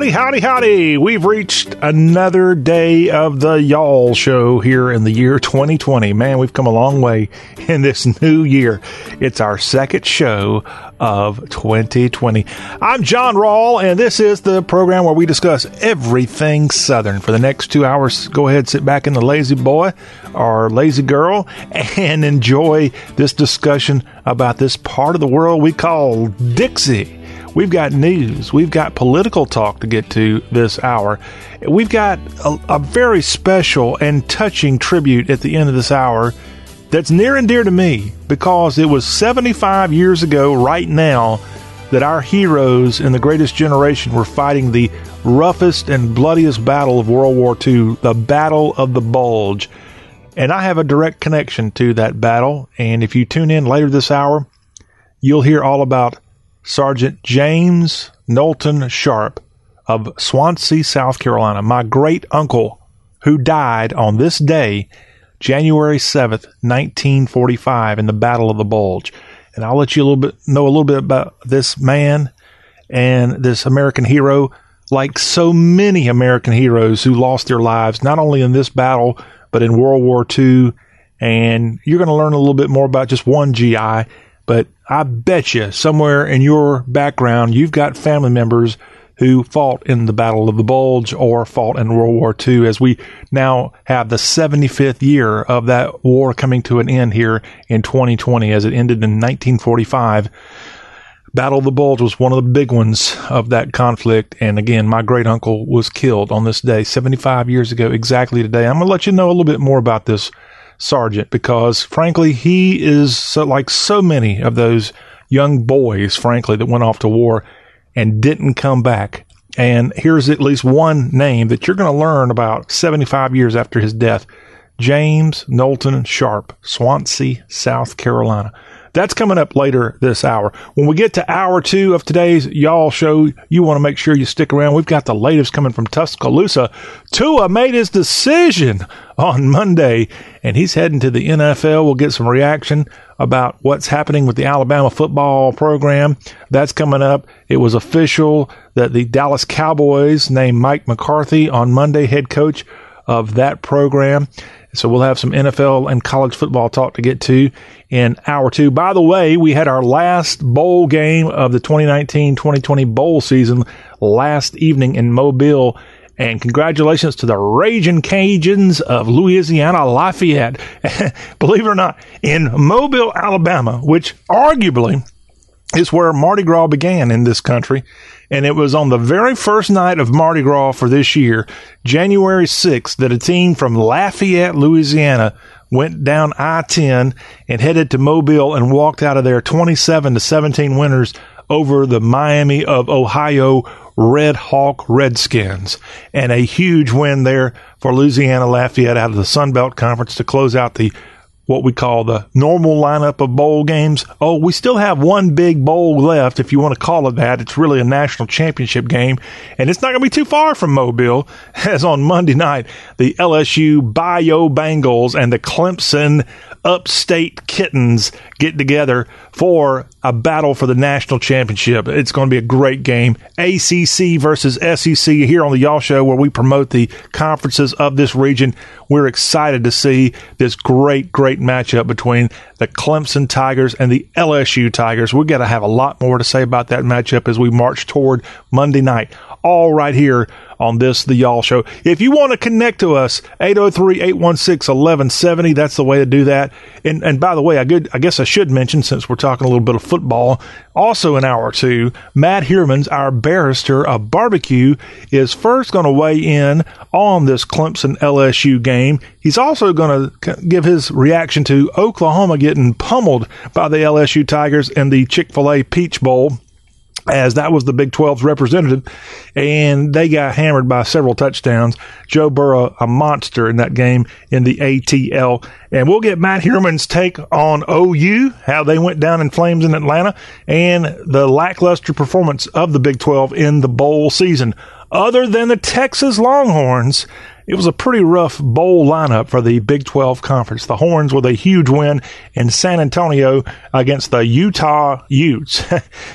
Howdy, howdy, howdy. We've reached another day of the Y'all Show here in the year 2020. Man, we've come a long way in this new year. It's our second show of 2020. I'm John Rawl, and this is the program where we discuss everything Southern. For the next 2 hours, go ahead, sit back in the lazy boy or lazy girl and enjoy this discussion about this part of the world we call Dixie. We've got news. We've got political talk to get to this hour. We've got a very special and touching tribute at the end of this hour that's near and dear to me because it was 75 years ago right now that our heroes in the Greatest Generation were fighting the roughest and bloodiest battle of World War II, the Battle of the Bulge. And I have a direct connection to that battle. And if you tune in later this hour, you'll hear all about Sergeant James Knowlton Sharp of Swansea, South Carolina, my great uncle who died on this day, January 7th, 1945, in the Battle of the Bulge. And I'll let you know a little bit about this man and this American hero, like so many American heroes who lost their lives, not only in this battle, but in World War II. And you're going to learn a little bit more about just one GI, but I bet you somewhere in your background, you've got family members who fought in the Battle of the Bulge or fought in World War II, as we now have the 75th year of that war coming to an end here in 2020, as it ended in 1945. Battle of the Bulge was one of the big ones of that conflict. And again, my great uncle was killed on this day, 75 years ago, exactly today. I'm going to let you know a little bit more about this sergeant, because frankly, he is like so many of those young boys, frankly, that went off to war and didn't come back. And here's at least one name that you're going to learn about 75 years after his death. James Knowlton Sharp, Swansea, South Carolina. That's coming up later this hour. When we get to hour two of today's Y'all Show, you want to make sure you stick around. We've got the latest coming from Tuscaloosa. Tua made his decision on Monday, and he's heading to the NFL. We'll get some reaction about what's happening with the Alabama football program. That's coming up. It was official that the Dallas Cowboys named Mike McCarthy on Monday head coach of that program. So we'll have some NFL and college football talk to get to in hour two. By the way, we had our last bowl game of the 2019-2020 bowl season last evening in Mobile. And congratulations to the Ragin' Cajuns of Louisiana Lafayette. Believe it or not, in Mobile, Alabama, which arguably is where Mardi Gras began in this country. And it was on the very first night of Mardi Gras for this year, January 6th, that a team from Lafayette, Louisiana, went down I-10 and headed to Mobile and walked out of there 27-17 winners over the Miami of Ohio Red Hawk Redskins. And a huge win there for Louisiana Lafayette out of the Sun Belt Conference to close out the what we call the normal lineup of bowl games. Oh, we still have one big bowl left, if you want to call it that. It's really a national championship game, and it's not going to be too far from Mobile, as on Monday night, the LSU Bio Bengals and the Clemson Upstate Kittens get together for a battle for the national championship. It's going to be a great game. ACC versus SEC here on the Y'all Show, where we promote the conferences of this region. We're excited to see this great, great matchup between the Clemson Tigers and the LSU Tigers. We're going to have a lot more to say about that matchup as we march toward Monday night. All right here on this, the Y'all Show. If you want to connect to us, 803-816-1170, that's the way to do that. And by the way, I guess I should mention, since we're talking a little bit of football, also in hour two, Matt Hermans, our barrister of barbecue, is first going to weigh in on this Clemson LSU game. He's also going to give his reaction to Oklahoma getting pummeled by the LSU Tigers in the Chick-fil-A Peach Bowl, as that was the Big 12's representative, and they got hammered by several touchdowns. Joe Burrow, a monster in that game in the ATL. And we'll get Matt Herman's take on OU, how they went down in flames in Atlanta, and the lackluster performance of the Big 12 in the bowl season. Other than the Texas Longhorns, It was a pretty rough bowl lineup for the Big 12 Conference. The Horns with a huge win in San Antonio against the Utah Utes.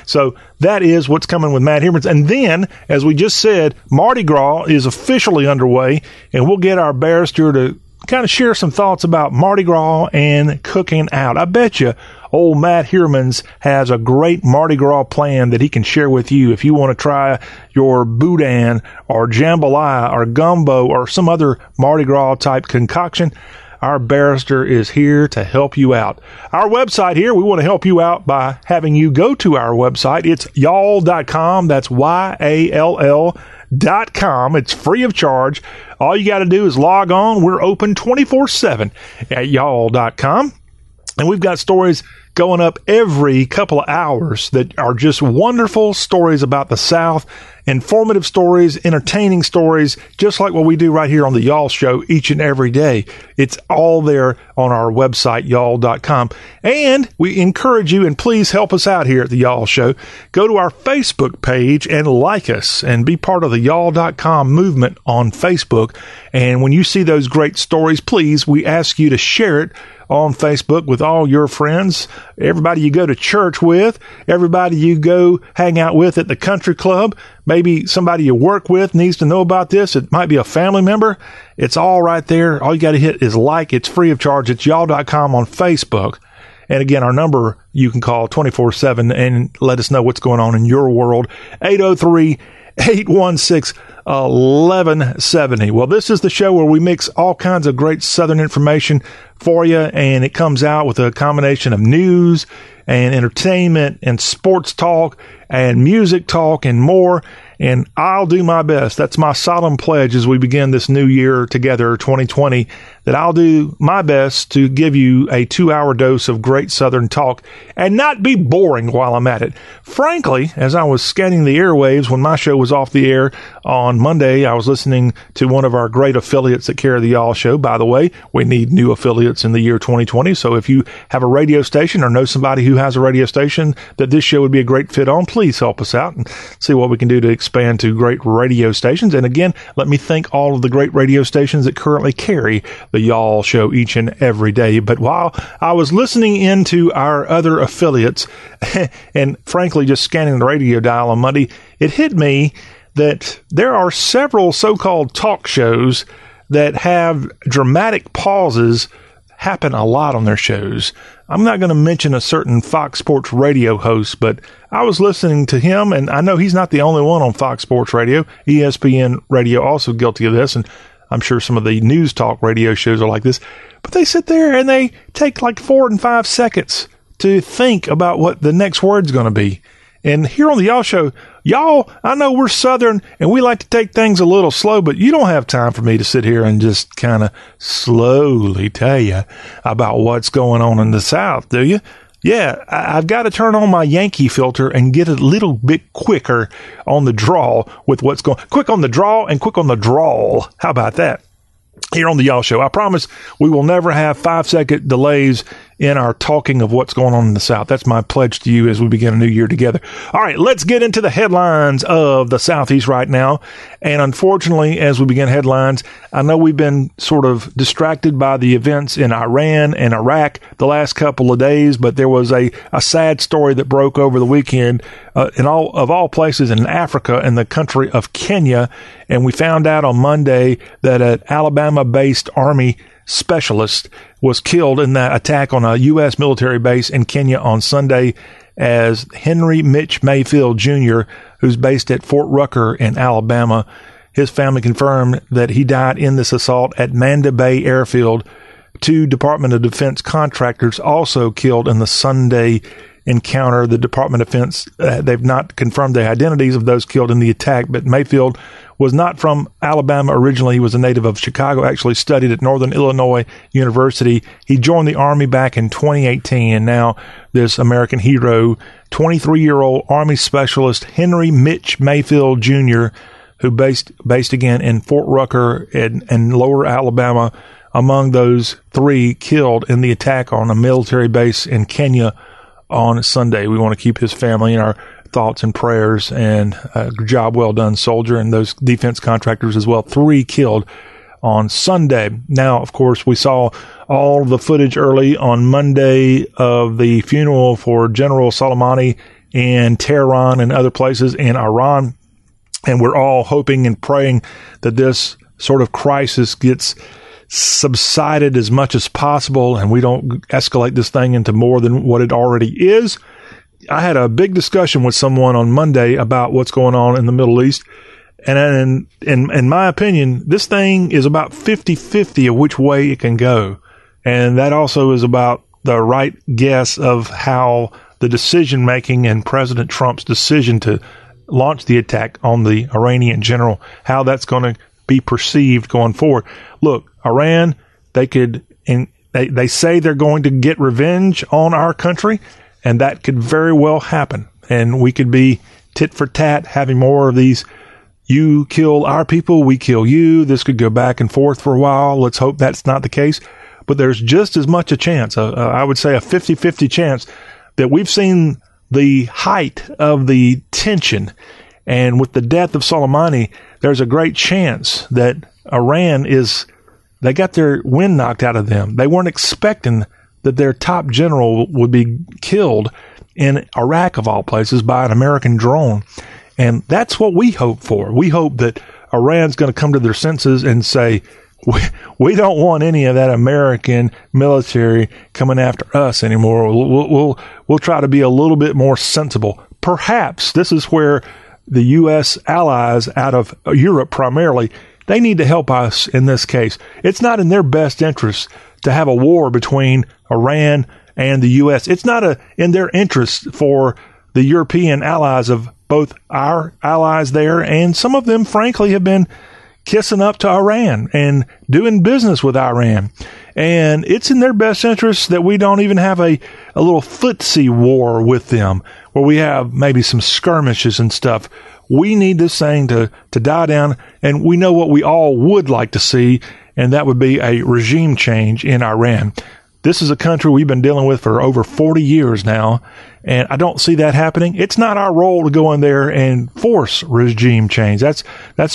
So that is what's coming with Matt Hemmertz. And then, as we just said, Mardi Gras is officially underway, and we'll get our barrister to kind of share some thoughts about Mardi Gras and cooking out. I bet you old Matt Hemmertz has a great Mardi Gras plan that he can share with you if you want to try your boudin or jambalaya or gumbo or some other Mardi Gras type concoction. Our barrister is here to help you out. Our website here, we want to help you out by having you go to our website. It's y'all.com. That's YALL.com. It's free of charge. All you got to do is log on. We're open 24/7 at y'all.com. And we've got stories going up every couple of hours that are just wonderful stories about the South, informative stories, entertaining stories, just like what we do right here on the Y'all Show each and every day. It's all there on our website, y'all.com. And we encourage you, and please help us out here at the Y'all Show. Go to our Facebook page and like us and be part of the y'all.com movement on Facebook. And when you see those great stories, please, we ask you to share it on Facebook with all your friends, everybody you go to church with, everybody you go hang out with at the country club. Maybe somebody you work with needs to know about this. It might be a family member. It's all right there. All you got to hit is like. It's free of charge. It's y'all.com on Facebook. And again, our number you can call 24/7 and let us know what's going on in your world. 803-816-1170. Well, this is the show where we mix all kinds of great Southern information for you, and it comes out with a combination of news and entertainment and sports talk and music talk and more, and I'll do my best. That's my solemn pledge as we begin this new year together, 2020, that I'll do my best to give you a 2-hour dose of great Southern talk and not be boring while I'm at it. Frankly, as I was scanning the airwaves when my show was off the air on Monday, I was listening to one of our great affiliates that carry the Y'all Show. By the way, we need new affiliates in the year 2020, so if you have a radio station or know somebody who has a radio station that this show would be a great fit on, please help us out and see what we can do to expand to great radio stations. And again, let me thank all of the great radio stations that currently carry the Y'all Show each and every day. But while I was listening into our other affiliates and frankly just scanning the radio dial on Monday, it hit me that there are several so-called talk shows that have dramatic pauses happen a lot on their shows. I'm not going to mention a certain Fox Sports radio host, but I was listening to him, and I know he's not the only one on Fox Sports Radio. ESPN Radio also guilty of this, and I'm sure some of the news talk radio shows are like this. But they sit there and they take like 4 and 5 seconds to think about what the next word's going to be. And here on the Y'all Show, y'all, I know we're Southern and we like to take things a little slow, but you don't have time for me to sit here and just kind of slowly tell you about what's going on in the South, do you? Yeah, I've got to turn on my Yankee filter and get a little bit quicker on the draw with what's going on. Quick on the draw and quick on the drawl. How about that? Here on the Y'all Show, I promise we will never have 5-second delays in our talking of what's going on in the South. That's my pledge to you as we begin a new year together. All right, let's get into the headlines of the Southeast right now. And unfortunately, as we begin headlines, I know we've been sort of distracted by the events in Iran and Iraq the last couple of days, but there was a sad story that broke over the weekend in all places in Africa, in the country of Kenya. And we found out on Monday that an Alabama-based Army specialist was killed in that attack on a U.S. military base in Kenya on Sunday, as Henry Mitch Mayfield Jr., who's based at Fort Rucker in Alabama, his family confirmed that he died in this assault at Manda Bay Airfield. 2 Department of Defense contractors also killed in the Sunday encounter. The Department of Defense, they've not confirmed the identities of those killed in the attack, but Mayfield was not from Alabama originally. He was a native of Chicago, actually studied at Northern Illinois University. He joined the Army back in 2018, and now this American hero, 23-year-old Army specialist Henry Mitch Mayfield Jr., who based again in Fort Rucker in Lower Alabama, among those 3 killed in the attack on a military base in Kenya on Sunday. We want to keep his family in our thoughts and prayers, and job well done, soldier, and those defense contractors as well. 3 killed on Sunday. Now, of course, we saw all the footage early on Monday of the funeral for General Soleimani in Tehran and other places in Iran. And we're all hoping and praying that this sort of crisis gets subsided as much as possible and we don't escalate this thing into more than what it already is. I had a big discussion with someone on Monday about what's going on in the Middle East. And in my opinion, this thing is about 50-50 of which way it can go. And that also is about the right guess of how the decision-making and President Trump's decision to launch the attack on the Iranian general, how that's going to be perceived going forward. Look, Iran, they say they're going to get revenge on our country, and that could very well happen. And we could be tit for tat, having more of these, you kill our people, we kill you. This could go back and forth for a while. Let's hope that's not the case. But there's just as much a chance, I would say a 50-50 chance, that we've seen the height of the tension. And with the death of Soleimani, there's a great chance that Iran they got their wind knocked out of them. They weren't expecting that their top general would be killed in Iraq, of all places, by an American drone. And that's what we hope for. We hope that Iran's going to come to their senses and say, we don't want any of that American military coming after us anymore. We'll try to be a little bit more sensible. Perhaps this is where the U.S. allies out of Europe primarily, they need to help us in this case. It's not in their best interest to have a war between Iran and the U.S. It's not in their interest for the European allies of both our allies there, and some of them, frankly, have been kissing up to Iran and doing business with Iran. And it's in their best interest that we don't even have a little footsie war with them where we have maybe some skirmishes and stuff. We need this thing to die down, and we know what we all would like to see, and that would be a regime change in Iran. This is a country we've been dealing with for over 40 years now, and I don't see that happening. It's not our role to go in there and force regime change. That's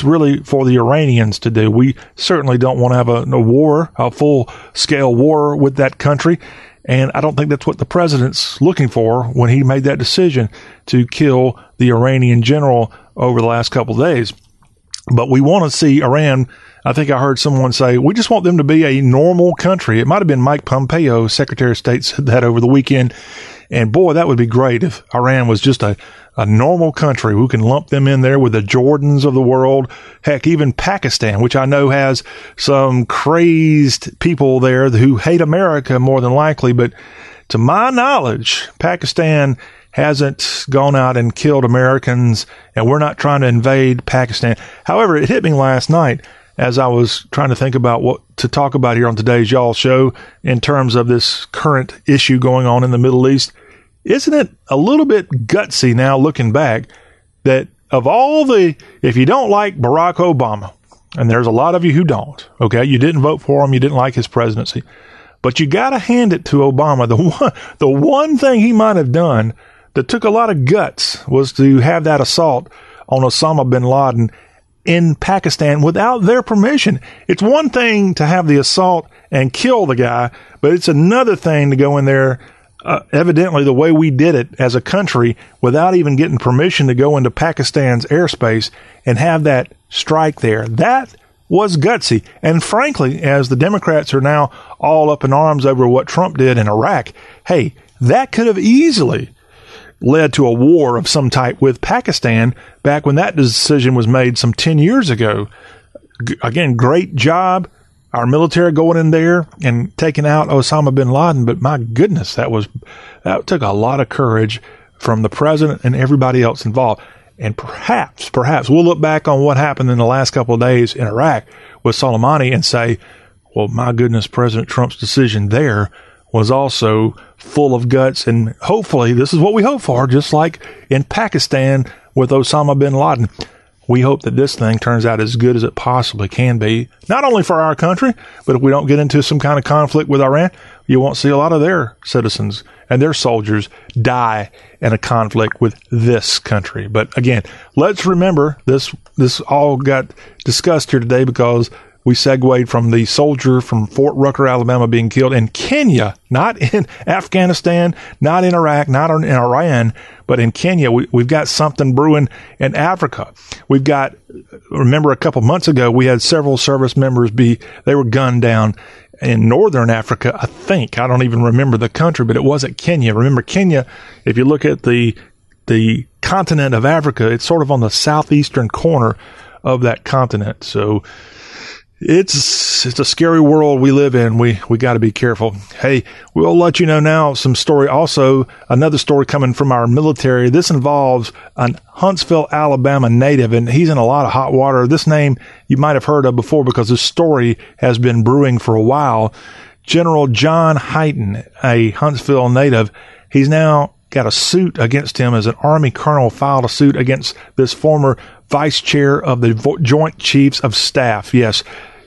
really for the Iranians to do. We certainly don't want to have a war, a full-scale war with that country, and I don't think that's what the president's looking for when he made that decision to kill the Iranian general over the last couple of days. But we want to see Iran. I think I heard someone say, we just want them to be a normal country. It might have been Mike Pompeo, Secretary of State, said that over the weekend. And boy, that would be great if Iran was just a normal country. We can lump them in there with the Jordans of the world. Heck, even Pakistan, which I know has some crazed people there who hate America more than likely. But to my knowledge, Pakistan hasn't gone out and killed Americans, and we're not trying to invade Pakistan. However, it hit me last night as I was trying to think about what to talk about here on today's Y'all Show in terms of this current issue going on in the Middle East. Isn't it a little bit gutsy now looking back that of all if you don't like Barack Obama, and there's a lot of you who don't, okay, you didn't vote for him, you didn't like his presidency, but you got to hand it to Obama. The one thing he might have done that took a lot of guts was to have that assault on Osama bin Laden in Pakistan without their permission. It's one thing to have the assault and kill the guy, but it's another thing to go in there, evidently the way we did it as a country, without even getting permission to go into Pakistan's airspace and have that strike there. That was gutsy. And frankly, as the Democrats are now all up in arms over what Trump did in Iraq, hey, that could have easily led to a war of some type with Pakistan back when that decision was made some 10 years ago. Again, great job, our military going in there and taking out Osama bin Laden. But my goodness, that took a lot of courage from the president and everybody else involved. And perhaps we'll look back on what happened in the last couple of days in Iraq with Soleimani and say, well, my goodness, President Trump's decision there was also full of guts, and hopefully, this is what we hope for, just like in Pakistan with Osama bin Laden. We hope that this thing turns out as good as it possibly can be, not only for our country, but if we don't get into some kind of conflict with Iran, you won't see a lot of their citizens and their soldiers die in a conflict with this country. But again, let's remember, this all got discussed here today because we segued from the soldier from Fort Rucker, Alabama, being killed in Kenya, not in Afghanistan, not in Iraq, not in Iran, but in Kenya. We've got something brewing in Africa. We've got, remember a couple months ago, we had several service members they were gunned down in northern Africa, I think. I don't even remember the country, but it was at Kenya. Remember Kenya, if you look at the continent of Africa, it's sort of on the southeastern corner of that continent. So it's a scary world we live in. We got to be careful. Hey, we'll let you know now some story. Also, another story coming from our military. This involves an Huntsville, Alabama native, and he's in a lot of hot water. This name you might have heard of before because this story has been brewing for a while. General John Hyten, a Huntsville native, he's now got a suit against him as an Army colonel filed a suit against this former vice chair of the Joint Chiefs of Staff. Yes,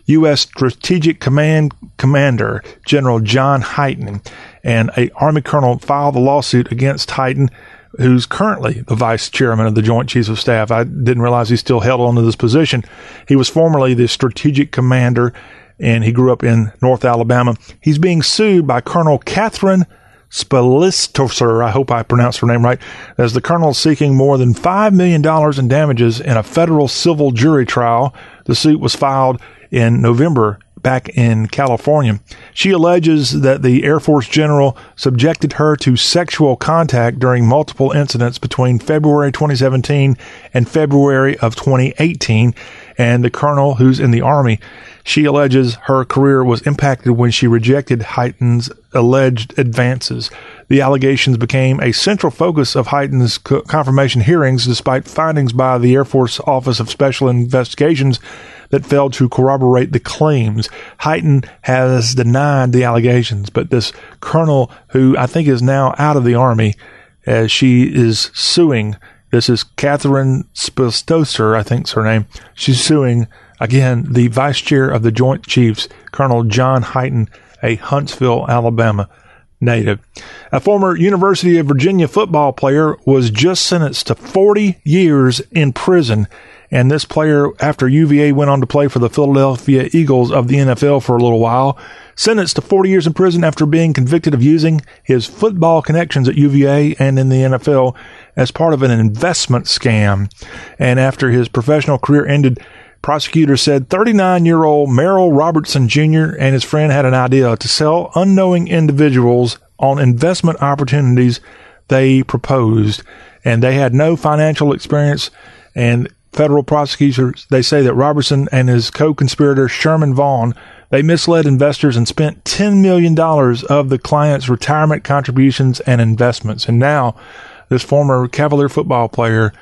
U.S. Strategic Command Commander General John Hyten, and a Army colonel filed the lawsuit against Hyten, who's currently the vice chairman of the Joint Chiefs of Staff. I didn't realize he still held on to this position. He was formerly the strategic commander, and he grew up in North Alabama. He's being sued by Colonel Catherine Spilistosser, I hope I pronounced her name right, as the colonel seeking more than $5 million in damages in a federal civil jury trial. The suit was filed in November back in California. She alleges that the Air Force general subjected her to sexual contact during multiple incidents between February 2017 and February of 2018. And the colonel, who's in the Army, she alleges her career was impacted when she rejected Hyten's alleged advances. The allegations became a central focus of Hyten's confirmation hearings, despite findings by the Air Force Office of Special Investigations that failed to corroborate the claims. Hyten has denied the allegations, but this colonel, who I think is now out of the Army, as she is suing, this is Catherine Spilistosser, I think is her name, she's suing, again, the vice chair of the Joint Chiefs, Colonel John Hyten, a Huntsville, Alabama native. A former University of Virginia football player was just sentenced to 40 years in prison. And this player, after UVA, went on to play for the Philadelphia Eagles of the NFL for a little while, sentenced to 40 years in prison after being convicted of using his football connections at UVA and in the NFL as part of an investment scam. And after his professional career ended, prosecutors said 39-year-old Merrill Robertson Jr. and his friend had an idea to sell unknowing individuals on investment opportunities they proposed. And they had no financial experience, and federal prosecutors, they say that Robertson and his co-conspirator Sherman Vaughn, they misled investors and spent $10 million of the client's retirement contributions and investments. And now this former Cavalier football player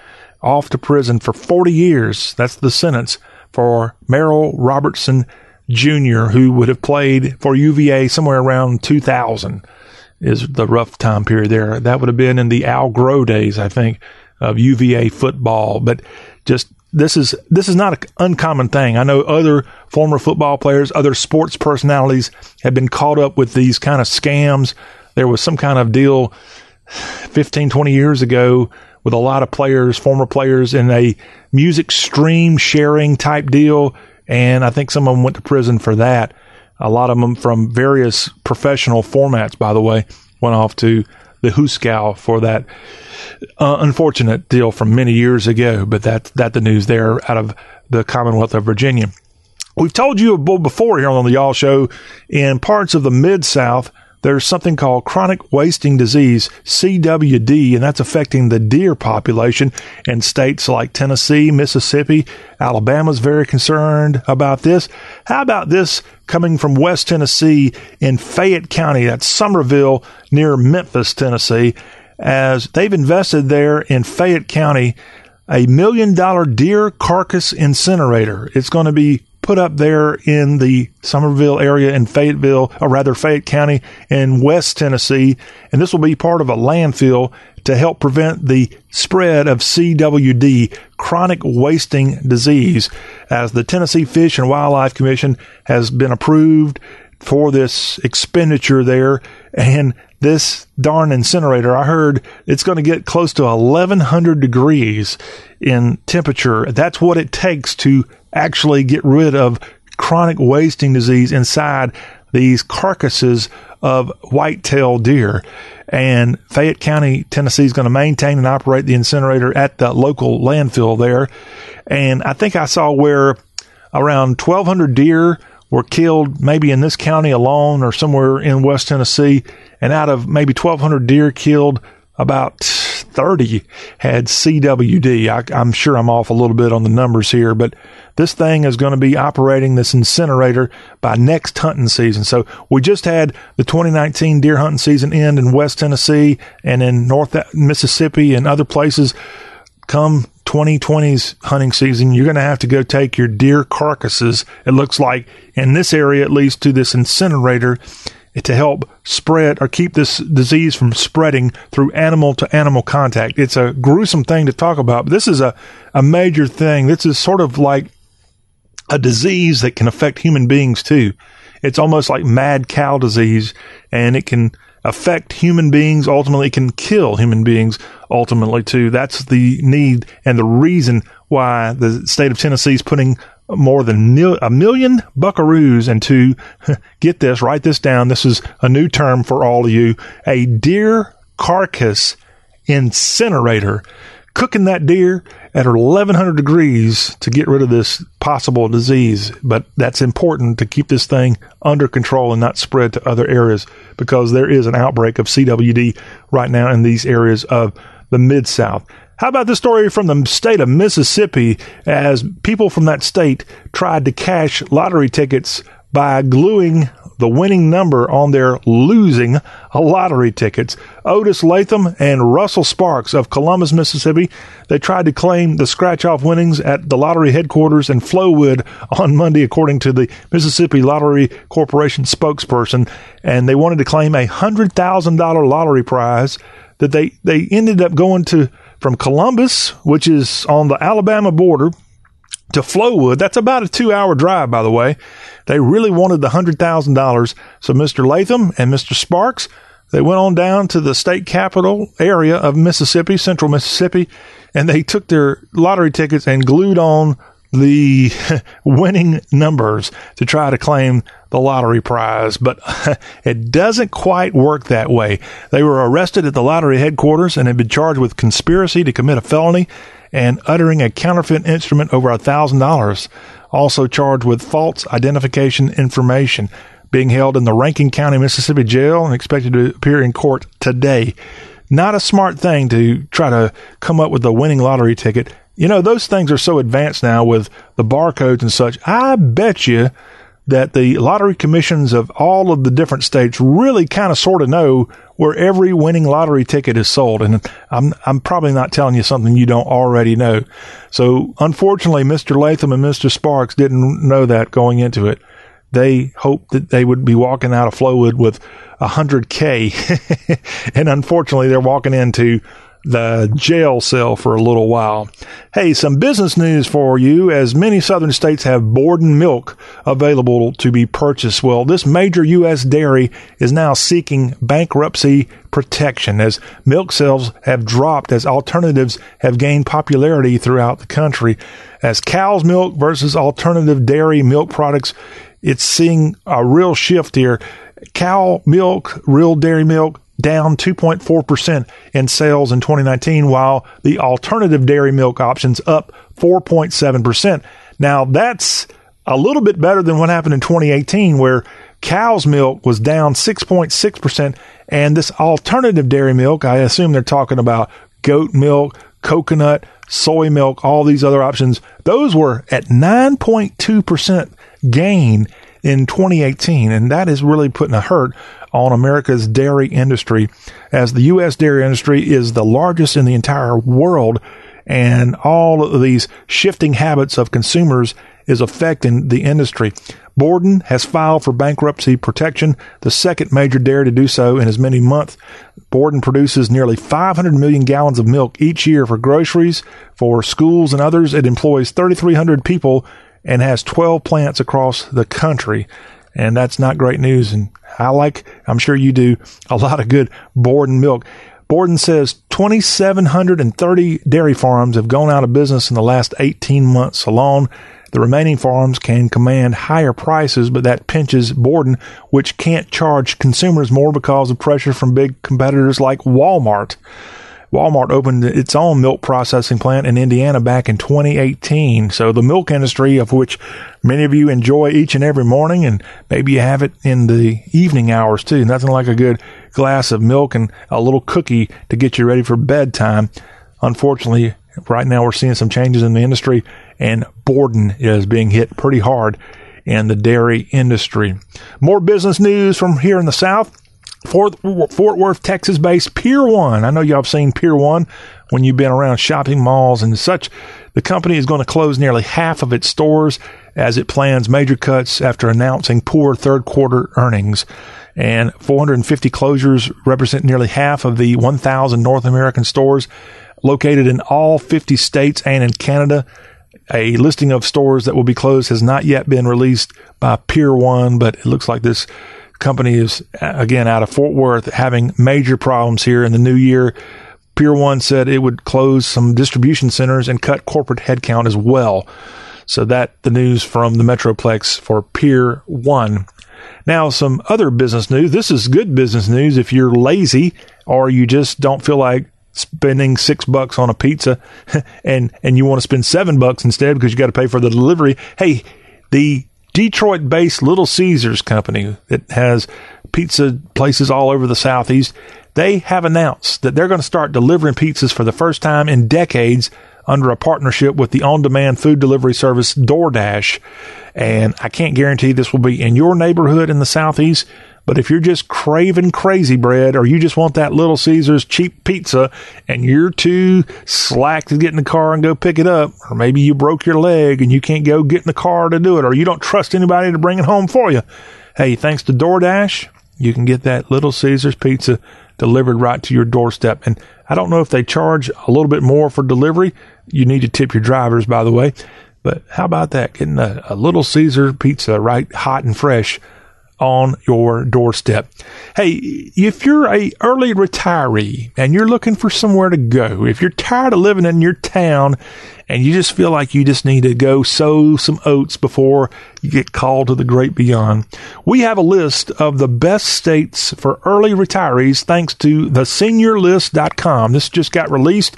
off to prison for 40 years. That's the sentence for Merrill Robertson Jr., who would have played for UVA somewhere around 2000 is the rough time period there. That would have been in the Al Groh days, I think, of UVA football. But just this is not an uncommon thing. I know other former football players, other sports personalities have been caught up with these kind of scams. There was some kind of deal 15, 20 years ago with a lot of players, former players, in a music stream sharing type deal. And I think some of them went to prison for that. A lot of them from various professional formats, by the way, went off to the Hooskow for that unfortunate deal from many years ago. But that's the news there out of the Commonwealth of Virginia. We've told you before here on the Y'all Show, in parts of the Mid-South, there's something called chronic wasting disease, CWD, and that's affecting the deer population in states like Tennessee, Mississippi. Alabama's very concerned about this. How about this coming from West Tennessee in Fayette County, that's Summerville near Memphis, Tennessee, as they've invested there in Fayette County a $1 million deer carcass incinerator. It's going to be put up there in the Summerville area in Fayette County in West Tennessee. And this will be part of a landfill to help prevent the spread of CWD, chronic wasting disease, as the Tennessee Fish and Wildlife Commission has been approved for this expenditure there. And this darn incinerator, I heard it's going to get close to 1,100 degrees in temperature. That's what it takes to actually get rid of chronic wasting disease inside these carcasses of white-tailed deer. And Fayette County, Tennessee is going to maintain and operate the incinerator at the local landfill there. And I think I saw where around 1,200 deer were killed maybe in this county alone or somewhere in West Tennessee. And out of maybe 1,200 deer killed, about 30 had CWD. I'm sure I'm off a little bit on the numbers here, but this thing is going to be operating this incinerator by next hunting season. So we just had the 2019 deer hunting season end in West Tennessee and in North Mississippi and other places. Come 2020's hunting season, you're going to have to go take your deer carcasses, it looks like, in this area at least, to this incinerator to help spread or keep this disease from spreading through animal-to-animal contact. It's a gruesome thing to talk about, but this is a major thing. This is sort of like a disease that can affect human beings too. It's almost like mad cow disease, and it can affect human beings ultimately, can kill human beings ultimately too. That's the need and the reason why the state of Tennessee is putting more than a million buckaroos into, get this, write this down, this is a new term for all of you, a deer carcass incinerator, cooking that deer at 1,100 degrees to get rid of this possible disease. But that's important to keep this thing under control and not spread to other areas, because there is an outbreak of CWD right now in these areas of the Mid-South. How about this story from the state of Mississippi, as people from that state tried to cash lottery tickets by gluing the winning number on their losing lottery tickets. Otis Latham and Russell Sparks of Columbus, Mississippi, they tried to claim the scratch-off winnings at the lottery headquarters in Flowood on Monday, according to the Mississippi Lottery Corporation spokesperson, and they wanted to claim a $100,000 lottery prize that they ended up going to from Columbus, which is on the Alabama border, to Flowood. That's about a 2-hour drive, by the way. They really wanted the $100,000. So Mr. Latham and Mr. Sparks, they went on down to the state capital area of Mississippi, central Mississippi, and they took their lottery tickets and glued on the winning numbers to try to claim the lottery prize. But it doesn't quite work that way. They were arrested at the lottery headquarters and had been charged with conspiracy to commit a felony and uttering a counterfeit instrument over $1,000, also charged with false identification information, being held in the Rankin County, Mississippi jail and expected to appear in court today. Not a smart thing to try to come up with a winning lottery ticket. You know, those things are so advanced now with the barcodes and such. I bet you that the lottery commissions of all of the different states really kind of sort of know where every winning lottery ticket is sold. And I'm probably not telling you something you don't already know. So unfortunately, Mr. Latham and Mr. Sparks didn't know that going into it. They hoped that they would be walking out of Flowood with $100K. And unfortunately, they're walking into the jail cell for a little while. Hey, some business news for you, as many southern states have Borden milk available to be purchased. Well, this major U.S. dairy is now seeking bankruptcy protection as milk sales have dropped as alternatives have gained popularity throughout the country. As cow's milk versus alternative dairy milk products, it's seeing a real shift here. Cow milk, real dairy milk, down 2.4% in sales in 2019, while the alternative dairy milk options up 4.7%. Now, that's a little bit better than what happened in 2018, where cow's milk was down 6.6%, and this alternative dairy milk, I assume they're talking about goat milk, coconut, soy milk, all these other options, those were at 9.2% gain in 2018, and that is really putting a hurt on America's dairy industry, as the U.S. dairy industry is the largest in the entire world, and all of these shifting habits of consumers is affecting the industry. Borden has filed for bankruptcy protection, the second major dairy to do so in as many months. Borden produces nearly 500 million gallons of milk each year for groceries, for schools, and others. It employs 3,300 people and has 12 plants across the country. And that's not great news. And I'm sure you do, a lot of good Borden milk. Borden says 2,730 dairy farms have gone out of business in the last 18 months alone. The remaining farms can command higher prices, but that pinches Borden, which can't charge consumers more because of pressure from big competitors like Walmart. Walmart opened its own milk processing plant in Indiana back in 2018. So the milk industry, of which many of you enjoy each and every morning, and maybe you have it in the evening hours too. Nothing like a good glass of milk and a little cookie to get you ready for bedtime. Unfortunately, right now we're seeing some changes in the industry, and Borden is being hit pretty hard in the dairy industry. More business news from here in the South. Fort Worth, Texas-based Pier 1. I know y'all have seen Pier 1 when you've been around shopping malls and such. The company is going to close nearly half of its stores as it plans major cuts after announcing poor third-quarter earnings. And 450 closures represent nearly half of the 1,000 North American stores located in all 50 states and in Canada. A listing of stores that will be closed has not yet been released by Pier 1, but it looks like this company is, again, out of Fort Worth, having major problems here in the new year. Pier 1 said it would close some distribution centers and cut corporate headcount as well. So that the news from the Metroplex for Pier 1. Now, some other business news. This is good business news if you're lazy or you just don't feel like spending $6 on a pizza and you want to spend $7 instead because you got to pay for the delivery. Hey, the Detroit-based Little Caesars company that has pizza places all over the Southeast, they have announced that they're going to start delivering pizzas for the first time in decades under a partnership with the on-demand food delivery service DoorDash. And I can't guarantee this will be in your neighborhood in the Southeast, but if you're just craving crazy bread or you just want that Little Caesars cheap pizza and you're too slack to get in the car and go pick it up, or maybe you broke your leg and you can't go get in the car to do it, or you don't trust anybody to bring it home for you, hey, thanks to DoorDash, you can get that Little Caesars pizza delivered right to your doorstep. And I don't know if they charge a little bit more for delivery. You need to tip your drivers, by the way. But how about that? Getting a Little Caesar pizza right hot and fresh on your doorstep. Hey, if you're a early retiree and you're looking for somewhere to go, if you're tired of living in your town and you just feel like you just need to go sow some oats before you get called to the great beyond, we have a list of the best states for early retirees thanks to theseniorlist.com. This just got released,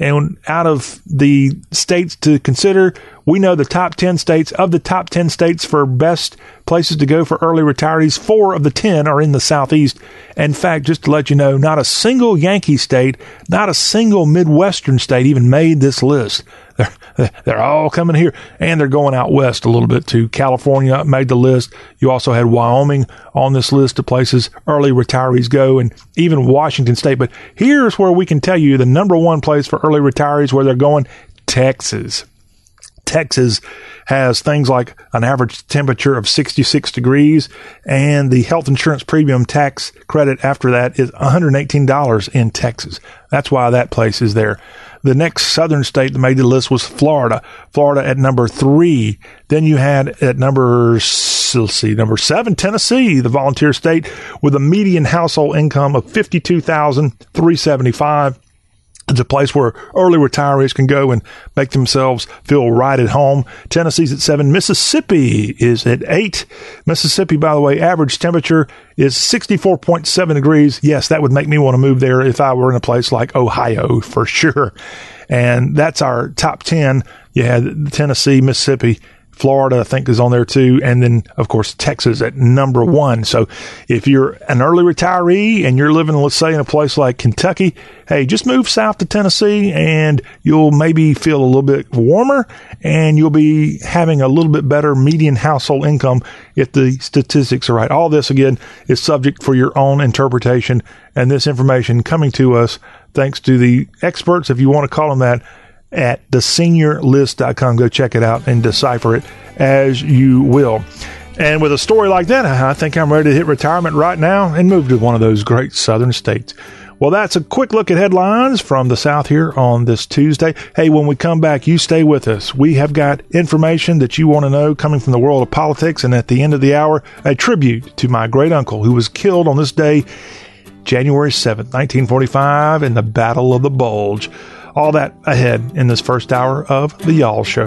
and out of the states to consider, we know the top 10 states. Of the top 10 states for best places to go for early retirees, 4 of the 10 are in the Southeast. In fact, just to let you know, not a single Yankee state, not a single Midwestern state even made this list. They're all coming here, and they're going out west a little bit too. California made the list. You also had Wyoming on this list of places early retirees go, and even Washington State. But here's where we can tell you the number one place for early retirees where they're going: Texas. Texas has things like an average temperature of 66 degrees, and the health insurance premium tax credit after that is $118 in Texas. That's why that place is there. The next southern state that made the list was Florida. Florida at number 3. Then you had at number 7, Tennessee, the volunteer state with a median household income of $52,375. It's a place where early retirees can go and make themselves feel right at home. Tennessee's at 7. Mississippi is at 8. Mississippi, by the way, average temperature is 64.7 degrees. Yes, that would make me want to move there if I were in a place like Ohio for sure. And that's our top 10. You had Tennessee, Mississippi, Florida, I think, is on there too. And then, of course, Texas at number 1. So if you're an early retiree and you're living, let's say, in a place like Kentucky, hey, just move south to Tennessee and you'll maybe feel a little bit warmer and you'll be having a little bit better median household income if the statistics are right. All this, again, is subject for your own interpretation, and this information coming to us thanks to the experts, if you want to call them that, at theseniorlist.com. Go check it out and decipher it as you will. And with a story like that, I think I'm ready to hit retirement right now and move to one of those great southern states. Well, that's a quick look at headlines from the South here on this Tuesday. Hey, when we come back, you stay with us. We have got information that you want to know coming from the world of politics. And at the end of the hour, a tribute to my great uncle who was killed on this day January 7th, 1945, in the Battle of the Bulge. All that ahead in this first hour of The Y'all Show.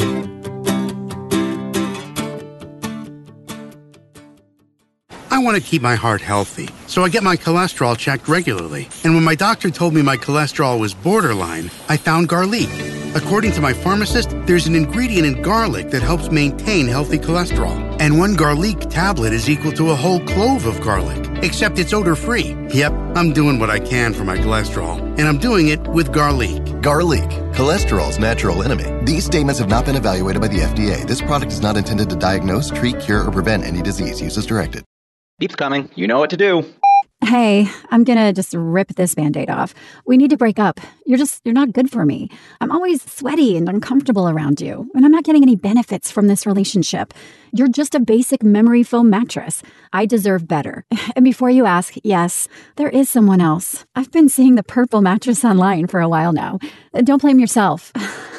I want to keep my heart healthy, so I get my cholesterol checked regularly. And when my doctor told me my cholesterol was borderline, I found garlic. According to my pharmacist, there's an ingredient in garlic that helps maintain healthy cholesterol. And one garlic tablet is equal to a whole clove of garlic, except it's odor-free. Yep, I'm doing what I can for my cholesterol, and I'm doing it with garlic. Garlic, cholesterol's natural enemy. These statements have not been evaluated by the FDA. This product is not intended to diagnose, treat, cure, or prevent any disease. Use as directed. Beep's coming. You know what to do. Hey, I'm going to just rip this Band-Aid off. We need to break up. You're not good for me. I'm always sweaty and uncomfortable around you, and I'm not getting any benefits from this relationship. You're just a basic memory foam mattress. I deserve better. And before you ask, yes, there is someone else. I've been seeing the purple mattress online for a while now. Don't blame yourself.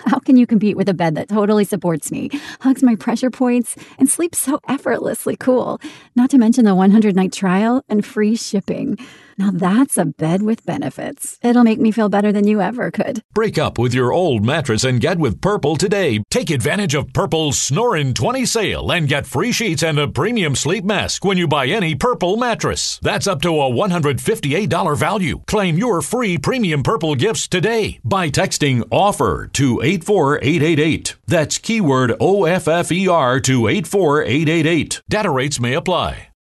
How can you compete with a bed that totally supports me, hugs my pressure points, and sleeps so effortlessly cool? Not to mention the 100-night trial and free shipping. Now that's a bed with benefits. It'll make me feel better than you ever could. Break up with your old mattress and get with Purple today. Take advantage of Purple's Snorin' 20 sale and get free sheets and a premium sleep mask when you buy any Purple mattress. That's up to a $158 value. Claim your free premium Purple gifts today by texting OFFER to 84888. That's keyword OFFER to 84888. Data rates may apply.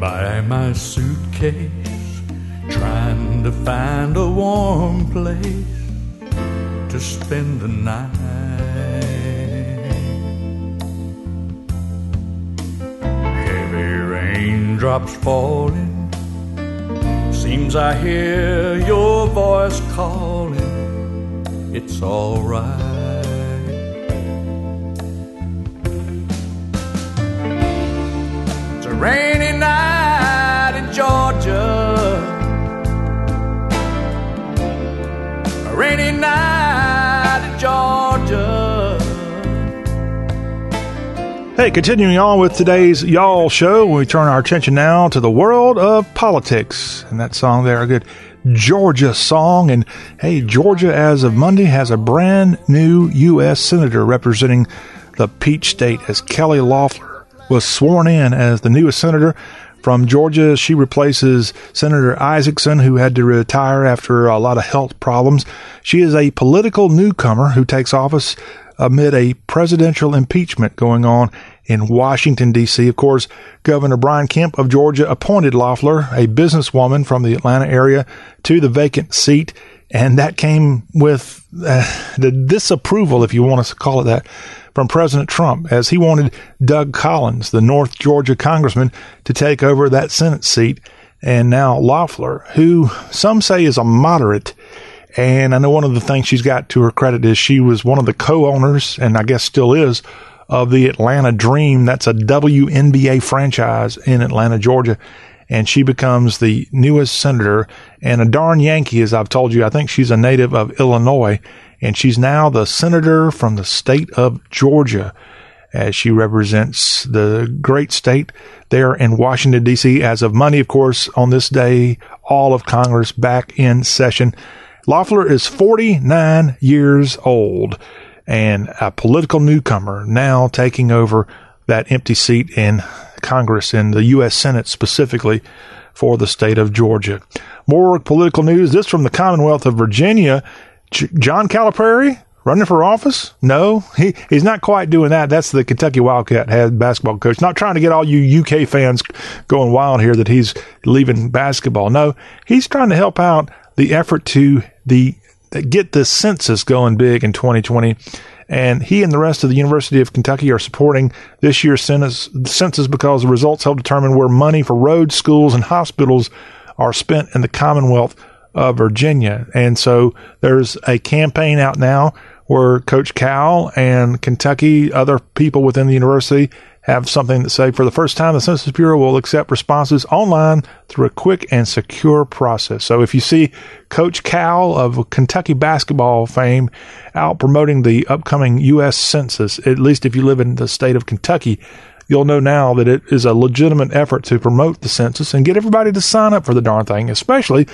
By my suitcase, trying to find a warm place to spend the night. Heavy raindrops falling, seems I hear your voice calling. It's all right. Rainy night in Georgia, a rainy night in Georgia. Hey, continuing on with today's Y'all Show, we turn our attention now to the world of politics. And that song there, a good Georgia song. And hey, Georgia, as of Monday, has a brand new U.S. Senator representing the Peach State as Kelly Loeffler was sworn in as the newest senator from Georgia. She replaces Senator Isaacson, who had to retire after a lot of health problems. She is a political newcomer who takes office amid a presidential impeachment going on in Washington, D.C. Of course, Governor Brian Kemp of Georgia appointed Loeffler, a businesswoman from the Atlanta area, to the vacant seat. And that came with the disapproval, if you want us to call it that, from President Trump, as he wanted Doug Collins, the North Georgia congressman, to take over that Senate seat. And now Loeffler, who some say is a moderate, and I know one of the things she's got to her credit is she was one of the co-owners, and I guess still is, of the Atlanta Dream. That's a WNBA franchise in Atlanta, Georgia. And she becomes the newest senator and a darn Yankee, as I've told you. I think she's a native of Illinois, and she's now the senator from the state of Georgia, as she represents the great state there in Washington, D.C. As of Monday, of course, on this day, all of Congress back in session. Loeffler is 49 years old and a political newcomer, now taking over that empty seat in Congress, in the U.S. Senate specifically, for the state of Georgia. More political news, this from the Commonwealth of Virginia. John Calipari Running for office? No, he's not quite doing that. That's the Kentucky Wildcat head basketball coach. Not trying to get all you UK fans going wild here that he's leaving basketball. No, he's trying to help out the effort to get the census going big in 2020. And he and the rest of the University of Kentucky are supporting this year's census because the results help determine where money for roads, schools, and hospitals are spent in the Commonwealth of Virginia. And so there's a campaign out now where Coach Cowell and Kentucky, other people within the university, have something to say. For the first time, the Census Bureau will accept responses online through a quick and secure process. So if you see Coach Cowell of Kentucky basketball fame out promoting the upcoming U.S. Census, at least if you live in the state of Kentucky, you'll know now that it is a legitimate effort to promote the census and get everybody to sign up for the darn thing, especially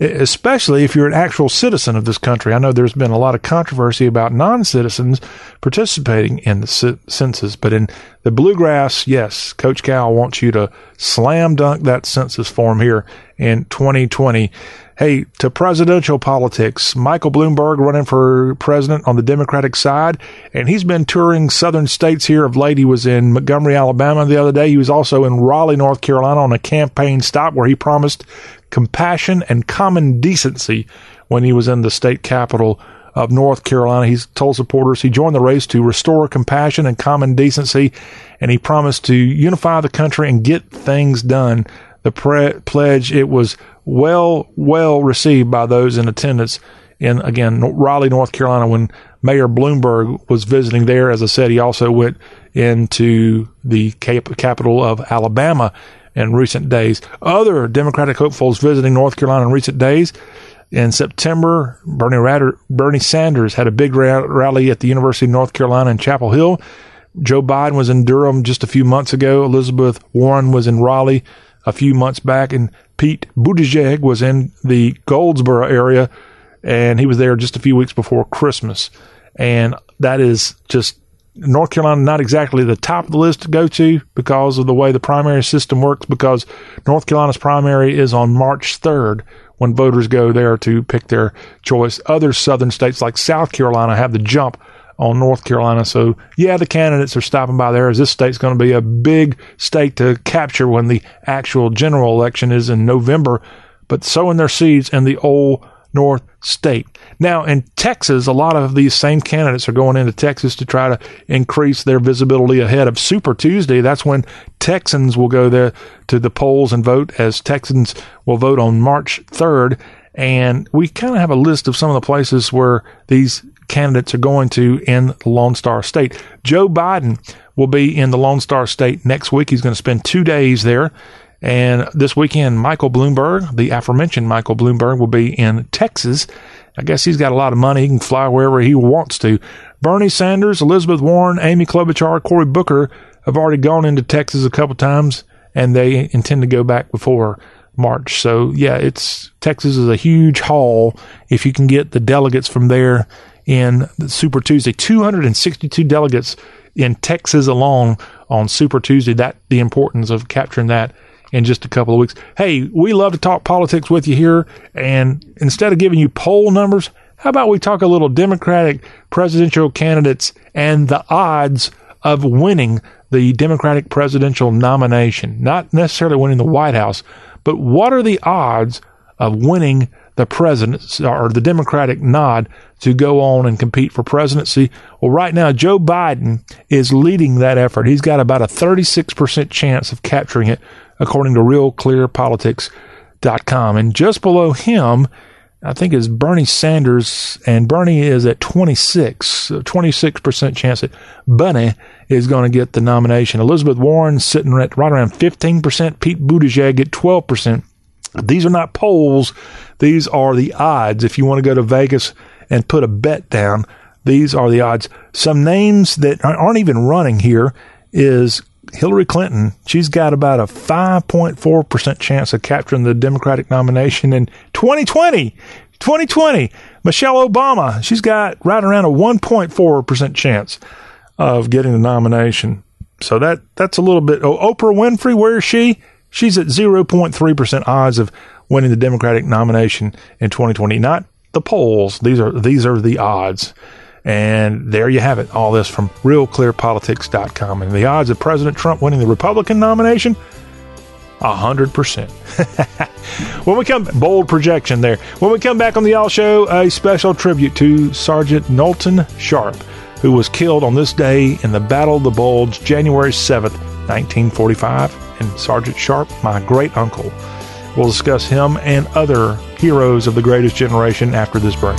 if you're an actual citizen of this country. I know there's been a lot of controversy about non-citizens participating in the census, but in the bluegrass, yes, Coach Cowell wants you to slam dunk that census form here in 2020. Hey, to presidential politics, Michael Bloomberg running for president on the Democratic side, and he's been touring southern states here of late. He was in Montgomery, Alabama the other day. He was also in Raleigh, North Carolina on a campaign stop where he promised compassion and common decency when he was in the state capital of North Carolina. He's told supporters he joined the race to restore compassion and common decency, and he promised to unify the country and get things done. The pledge, it was well received by those in attendance in, again, Raleigh, North Carolina, when Mayor Bloomberg was visiting there. As I said, he also went into the capital of Alabama in recent days. Other Democratic hopefuls visiting North Carolina in recent days. In September, Bernie Sanders had a big rally at the University of North Carolina in Chapel Hill. Joe Biden was in Durham just a few months ago. Elizabeth Warren was in Raleigh a few months back, and Pete Buttigieg was in the Goldsboro area, and he was there just a few weeks before Christmas. And that is just North Carolina, not exactly the top of the list to go to because of the way the primary system works, because North Carolina's primary is on March 3rd when voters go there to pick their choice. Other southern states like South Carolina have the jump on North Carolina. So, yeah, the candidates are stopping by there, as this state's going to be a big state to capture when the actual general election is in November, but sowing their seeds in the old North State. Now, in Texas, a lot of these same candidates are going into Texas to try to increase their visibility ahead of Super Tuesday. That's when Texans will go there to the polls and vote, as Texans will vote on March 3rd. And we kind of have a list of some of the places where these candidates are going to in the Lone Star State. Joe Biden will be in the Lone Star State next week. He's going to spend 2 days there. And this weekend, Michael Bloomberg, the aforementioned Michael Bloomberg, will be in Texas. I guess he's got a lot of money. He can fly wherever he wants to. Bernie Sanders, Elizabeth Warren, Amy Klobuchar, Cory Booker have already gone into Texas a couple times, and they intend to go back before March. So, yeah, Texas is a huge haul if you can get the delegates from there in Super Tuesday. 262 delegates in Texas alone on Super Tuesday. The importance of capturing that in just a couple of weeks. Hey, we love to talk politics with you here. And instead of giving you poll numbers, how about we talk a little Democratic presidential candidates and the odds of winning the Democratic presidential nomination? Not necessarily winning the White House, but what are the odds of winning the president's or the Democratic nod to go on and compete for presidency? Well, right now, Joe Biden is leading that effort. He's got about a 36% chance of capturing it, according to RealClearPolitics.com. And just below him, I think, is Bernie Sanders, and Bernie is at 26% chance that Bernie is going to get the nomination. Elizabeth Warren sitting at right around 15%, Pete Buttigieg at 12%. These are not polls. These are the odds. If you want to go to Vegas and put a bet down, these are the odds. Some names that aren't even running here is Hillary Clinton. She's got about a 5.4% chance of capturing the Democratic nomination in 2020. Michelle Obama, she's got right around a 1.4% chance of getting the nomination. So that's a little bit. Oprah Winfrey, where is she? She's at 0.3% odds of winning the Democratic nomination in 2020. Not the polls. These are the odds. And there you have it. All this from RealClearPolitics.com. And the odds of President Trump winning the Republican nomination, 100%. Bold projection there. When we come back on the Y'all Show, a special tribute to Sergeant Knowlton Sharp, who was killed on this day in the Battle of the Bulge, January 7th, 1945. And Sergeant Sharp, my great uncle. We'll discuss him and other heroes of the greatest generation after this break.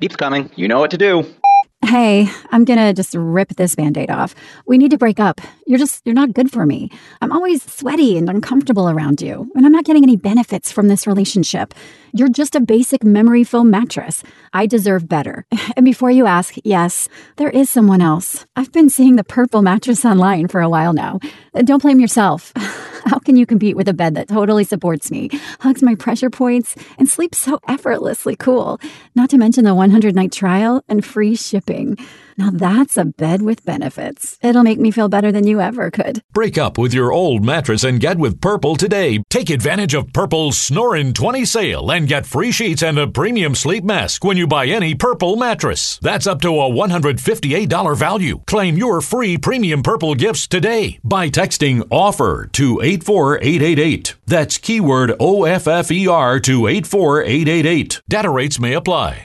Deep's coming. You know what to do. Hey, I'm going to just rip this Band-Aid off. We need to break up. You're not good for me. I'm always sweaty and uncomfortable around you, and I'm not getting any benefits from this relationship. You're just a basic memory foam mattress. I deserve better. And before you ask, yes, there is someone else. I've been seeing the purple mattress online for a while now. Don't blame yourself. How can you compete with a bed that totally supports me, hugs my pressure points, and sleeps so effortlessly cool? Not to mention the 100-night trial and free shipping. Now that's a bed with benefits. It'll make me feel better than you ever could. Break up with your old mattress and get with Purple today. Take advantage of Purple's Snorin' 20 sale and get free sheets and a premium sleep mask when you buy any Purple mattress. That's up to a $158 value. Claim your free premium Purple gifts today by texting OFFER to 84888. That's keyword OFFER to 84888. Data rates may apply.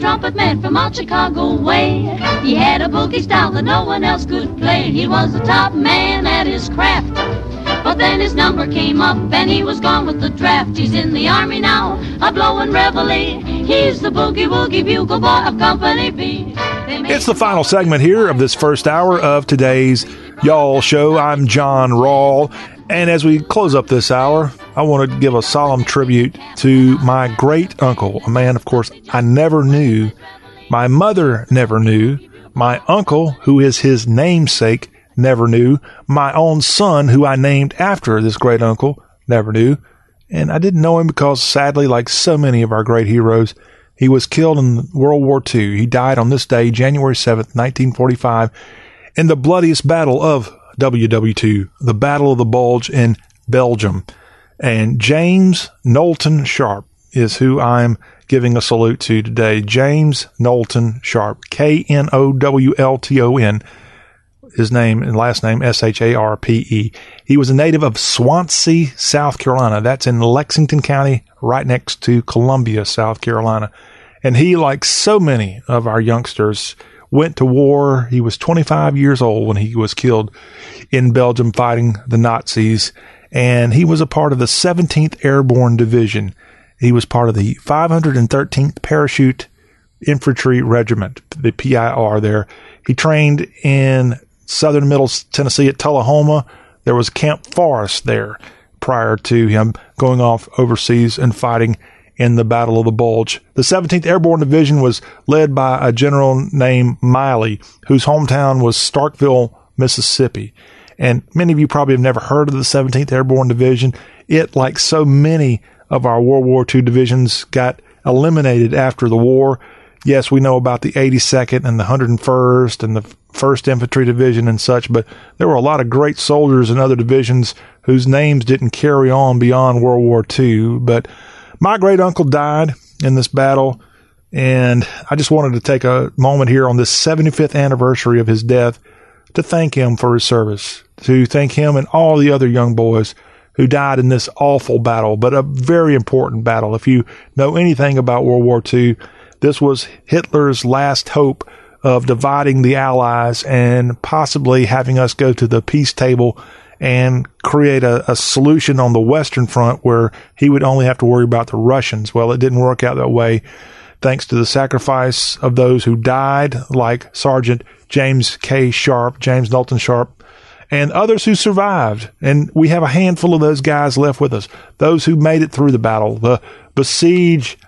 Trumpet man from all Chicago way. He had a boogie style that no one else could play. He was the top man at his craft. But then his number came up and he was gone with the draft. He's in the army now, a-blowin' reveille. He's the boogie-woogie bugle boy of Company B. It's the final segment here of this first hour of today's Y'all Show. I'm John Rawl. And as we close up this hour, I want to give a solemn tribute to my great uncle, a man, of course, I never knew. My mother never knew. My uncle, who is his namesake, never knew. My own son, who I named after this great uncle, never knew. And I didn't know him because, sadly, like so many of our great heroes, he was killed in World War II. He died on this day, January 7th, 1945, in the bloodiest battle of WW2, the Battle of the Bulge in Belgium. And James Knowlton Sharp is who I'm giving a salute to today. James Knowlton Sharp, Knowlton, his name and last name, Sharpe. He was a native of Swansea, South Carolina. That's in Lexington County, right next to Columbia, South Carolina. And he, like so many of our youngsters, went to war. He was 25 years old when he was killed in Belgium fighting the Nazis. And he was a part of the 17th Airborne Division. He was part of the 513th Parachute Infantry Regiment, the PIR there. He trained in southern Middle Tennessee at Tullahoma. There was Camp Forrest there prior to him going off overseas and fighting in the Battle of the Bulge. The 17th Airborne Division was led by a general named Miley, whose hometown was Starkville, Mississippi. And many of you probably have never heard of the 17th Airborne Division. It, like so many of our World War II divisions, got eliminated after the war. Yes, we know about the 82nd and the 101st and the 1st 1st Infantry Division and such, but there were a lot of great soldiers in other divisions whose names didn't carry on beyond World War II. But my great uncle died in this battle, and I just wanted to take a moment here on this 75th anniversary of his death to thank him for his service, to thank him and all the other young boys who died in this awful battle, but a very important battle. If you know anything about World War II, this was Hitler's last hope of dividing the Allies and possibly having us go to the peace table and create a solution on the Western Front where he would only have to worry about the Russians. Well, it didn't work out that way, thanks to the sacrifice of those who died, like Sergeant James K. Sharp, James Knowlton Sharp, and others who survived. And we have a handful of those guys left with us, those who made it through the battle, the besieged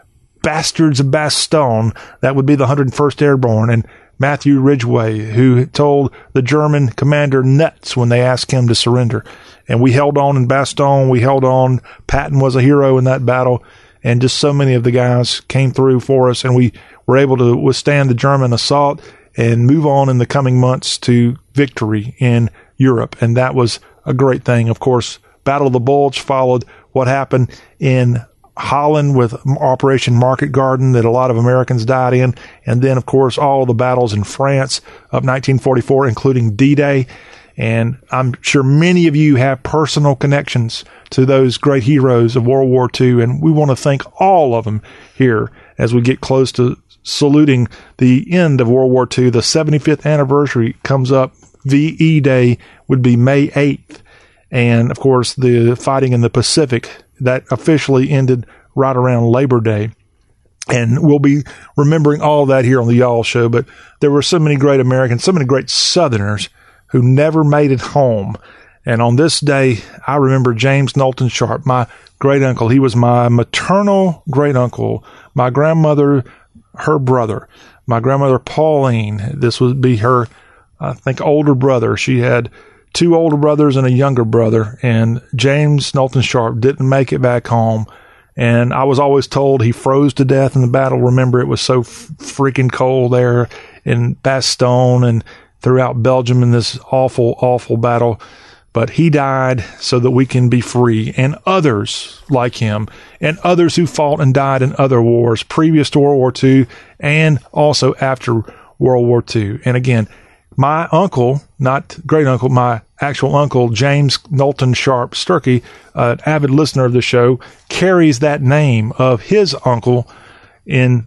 bastards of Bastogne. That would be the 101st Airborne, and Matthew Ridgway, who told the German commander nuts when they asked him to surrender. And we held on in Bastogne. We held on. Patton was a hero in that battle. And just so many of the guys came through for us, and we were able to withstand the German assault and move on in the coming months to victory in Europe. And that was a great thing. Of course, Battle of the Bulge followed what happened in Holland with Operation Market Garden that a lot of Americans died in. And then, of course, all the battles in France of 1944, including D-Day. And I'm sure many of you have personal connections to those great heroes of World War II. And we want to thank all of them here as we get close to saluting the end of World War II. The 75th anniversary comes up. VE Day would be May 8th. And, of course, the fighting in the Pacific, that officially ended right around Labor Day. And we'll be remembering all that here on the Y'all Show. But there were so many great Americans, so many great Southerners who never made it home. And on this day, I remember James Knowlton Sharp, my great uncle. He was my maternal great uncle, my grandmother, her brother, my grandmother Pauline. This would be her, I think, older brother. She had two older brothers and a younger brother, and James Knowlton Sharp didn't make it back home. And I was always told he froze to death in the battle. Remember, it was so freaking cold there in Bastogne and throughout Belgium in this awful, awful battle. But he died so that we can be free, and others like him, and others who fought and died in other wars previous to World War II and also after World War II. And again, my uncle, not great uncle, my actual uncle, James Knowlton Sharp Sturkey, an avid listener of the show, carries that name of his uncle in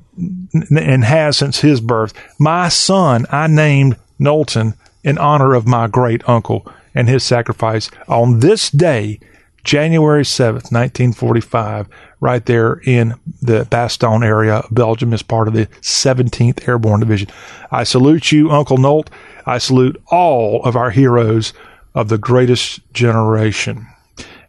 and has since his birth. My son, I named Knowlton in honor of my great uncle and his sacrifice on this day, January 7th, 1945, right there in the Bastogne area. Belgium is part of the 17th Airborne Division. I salute you, Uncle Knolt. I salute all of our heroes of the greatest generation.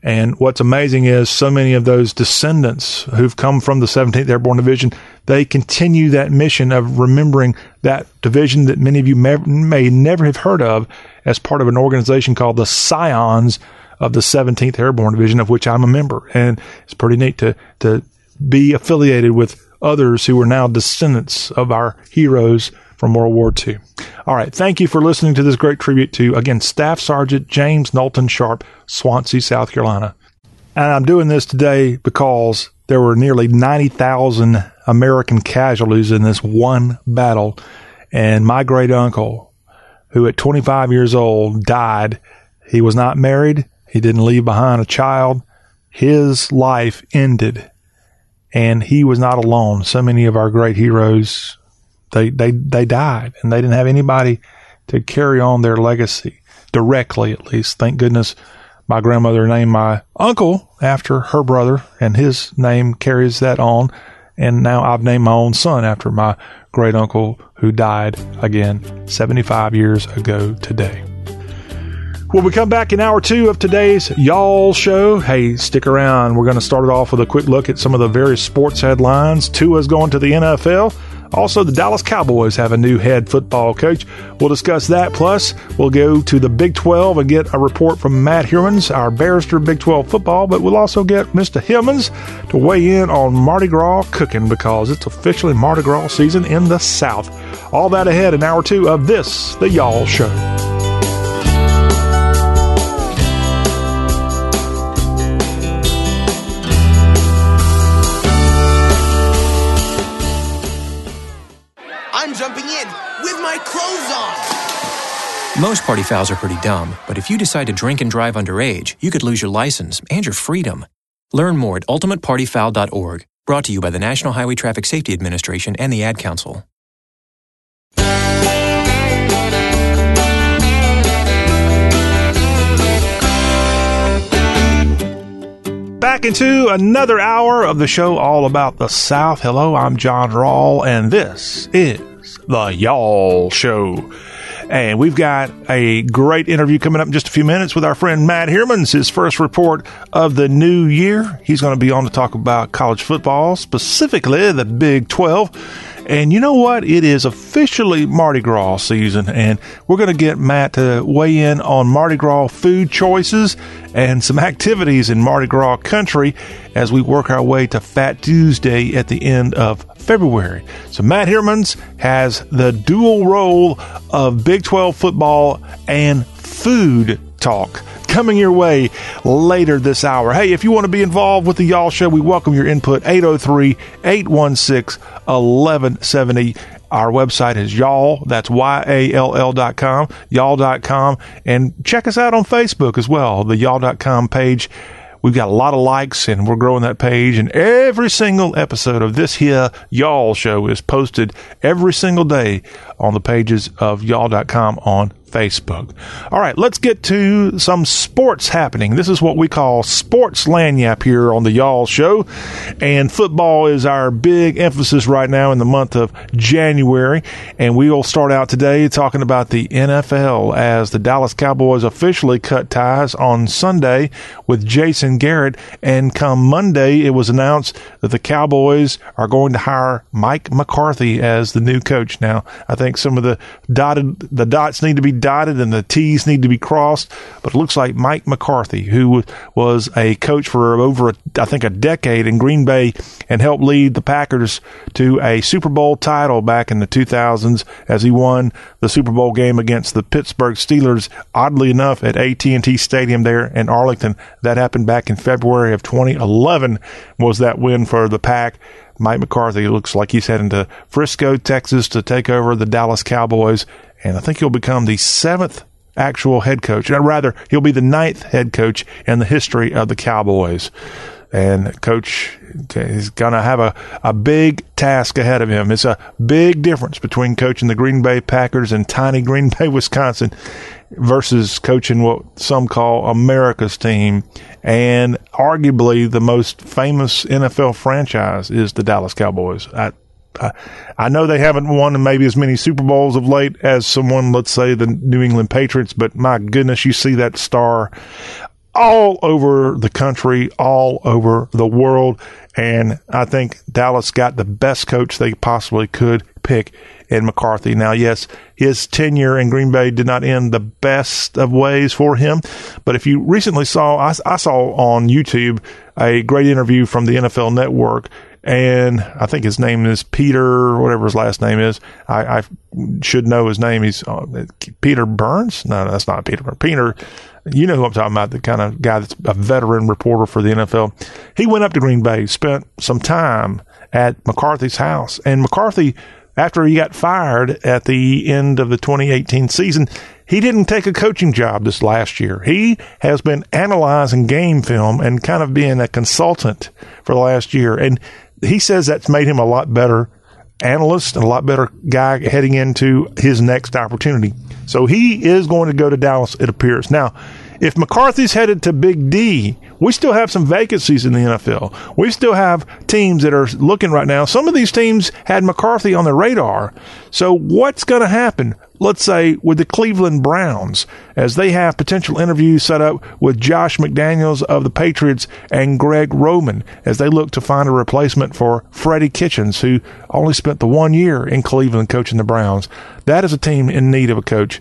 And what's amazing is so many of those descendants who've come from the 17th Airborne Division, they continue that mission of remembering that division that many of you may never have heard of as part of an organization called the Scions of the 17th Airborne Division, of which I'm a member. And it's pretty neat to be affiliated with others who are now descendants of our heroes from World War II. All right. Thank you for listening to this great tribute to, again, Staff Sergeant James Knowlton Sharp, Swansea, South Carolina. And I'm doing this today because there were nearly 90,000 American casualties in this one battle. And my great uncle, who at 25 years old died, he was not married. He didn't leave behind a child. His life ended, and he was not alone. So many of our great heroes, they died, and they didn't have anybody to carry on their legacy directly, at least. Thank goodness my grandmother named my uncle after her brother, and his name carries that on. And now I've named my own son after my great uncle who died, again, 75 years ago today. Well, we come back in hour two of today's Y'all Show. Hey, stick around. We're going to start it off with a quick look at some of the various sports headlines. Tua's going to the NFL. Also, the Dallas Cowboys have a new head football coach. We'll discuss that. Plus, we'll go to the Big 12 and get a report from Matt Hermans, our barrister of Big 12 football. But we'll also get Mr. Hermans to weigh in on Mardi Gras cooking, because it's officially Mardi Gras season in the South. All that ahead in Hour 2 of this, The Y'all Show. Most party fouls are pretty dumb, but if you decide to drink and drive underage, you could lose your license and your freedom. Learn more at ultimatepartyfoul.org. Brought to you by the National Highway Traffic Safety Administration and the Ad Council. Back into another hour of the show all about the South. Hello, I'm John Rawl, and this is The Y'all Show. And we've got a great interview coming up in just a few minutes with our friend Matt Hermans, his first report of the new year. He's going to be on to talk about college football, specifically the Big 12. And you know what? It is officially Mardi Gras season, and we're going to get Matt to weigh in on Mardi Gras food choices and some activities in Mardi Gras country as we work our way to Fat Tuesday at the end of February. So Matt Hermans has the dual role of Big 12 football and food talk coming your way later this hour. Hey, if you want to be involved with the Y'all Show, we welcome your input. 803-816-1170. Our website is y'all, that's YALL.com, y'all.com, and check us out on Facebook as well, the y'all.com page. We've got a lot of likes, and we're growing that page. And every single episode of this here Y'all Show is posted every single day on the pages of y'all.com on Facebook. All right, let's get to some sports happening. This is what we call sports lanyap here on the Y'all Show. And football is our big emphasis right now in the month of January. And we will start out today talking about the NFL, as the Dallas Cowboys officially cut ties on Sunday with Jason Garrett. And come Monday, it was announced that the Cowboys are going to hire Mike McCarthy as the new coach. Now, I think some of the dots need to be dotted and the T's need to be crossed, but it looks like Mike McCarthy, who was a coach for over, I think, a decade in Green Bay and helped lead the Packers to a Super Bowl title back in the 2000s as he won the Super Bowl game against the Pittsburgh Steelers, oddly enough, at AT&T Stadium there in Arlington. That happened back in February of 2011 was that win for the Pack. Mike McCarthy looks like he's heading to Frisco, Texas to take over the Dallas Cowboys. And I think he'll become the seventh actual head coach. Or rather, he'll be the ninth head coach in the history of the Cowboys. And Coach is going to have a big task ahead of him. It's a big difference between coaching the Green Bay Packers in tiny Green Bay, Wisconsin, versus coaching what some call America's team. And arguably the most famous NFL franchise is the Dallas Cowboys. I know they haven't won maybe as many Super Bowls of late as someone, let's say, the New England Patriots, but my goodness, you see that star all over the country, all over the world, and I think Dallas got the best coach they possibly could pick in McCarthy. Now, yes, his tenure in Green Bay did not end the best of ways for him, but if you recently saw, I saw on YouTube a great interview from the NFL Network. And I think his name is Peter, whatever his last name is. I should know his name. He's Peter Burns. No, that's not Peter Burns. Peter, you know who I'm talking about, the kind of guy that's a veteran reporter for the NFL. He went up to Green Bay, spent some time at McCarthy's house. And McCarthy, after he got fired at the end of the 2018 season, he didn't take a coaching job this last year. He has been analyzing game film and kind of being a consultant for the last year. And he says that's made him a lot better analyst and a lot better guy heading into his next opportunity. So he is going to go to Dallas, it appears. Now, If McCarthy's headed to Big D, we still have some vacancies in the NFL. We still have teams that are looking right now. Some of these teams had McCarthy on their radar. So what's going to happen, let's say, with the Cleveland Browns, as they have potential interviews set up with Josh McDaniels of the Patriots and Greg Roman, as they look to find a replacement for Freddie Kitchens, who only spent the 1 year in Cleveland coaching the Browns. That is a team in need of a coach.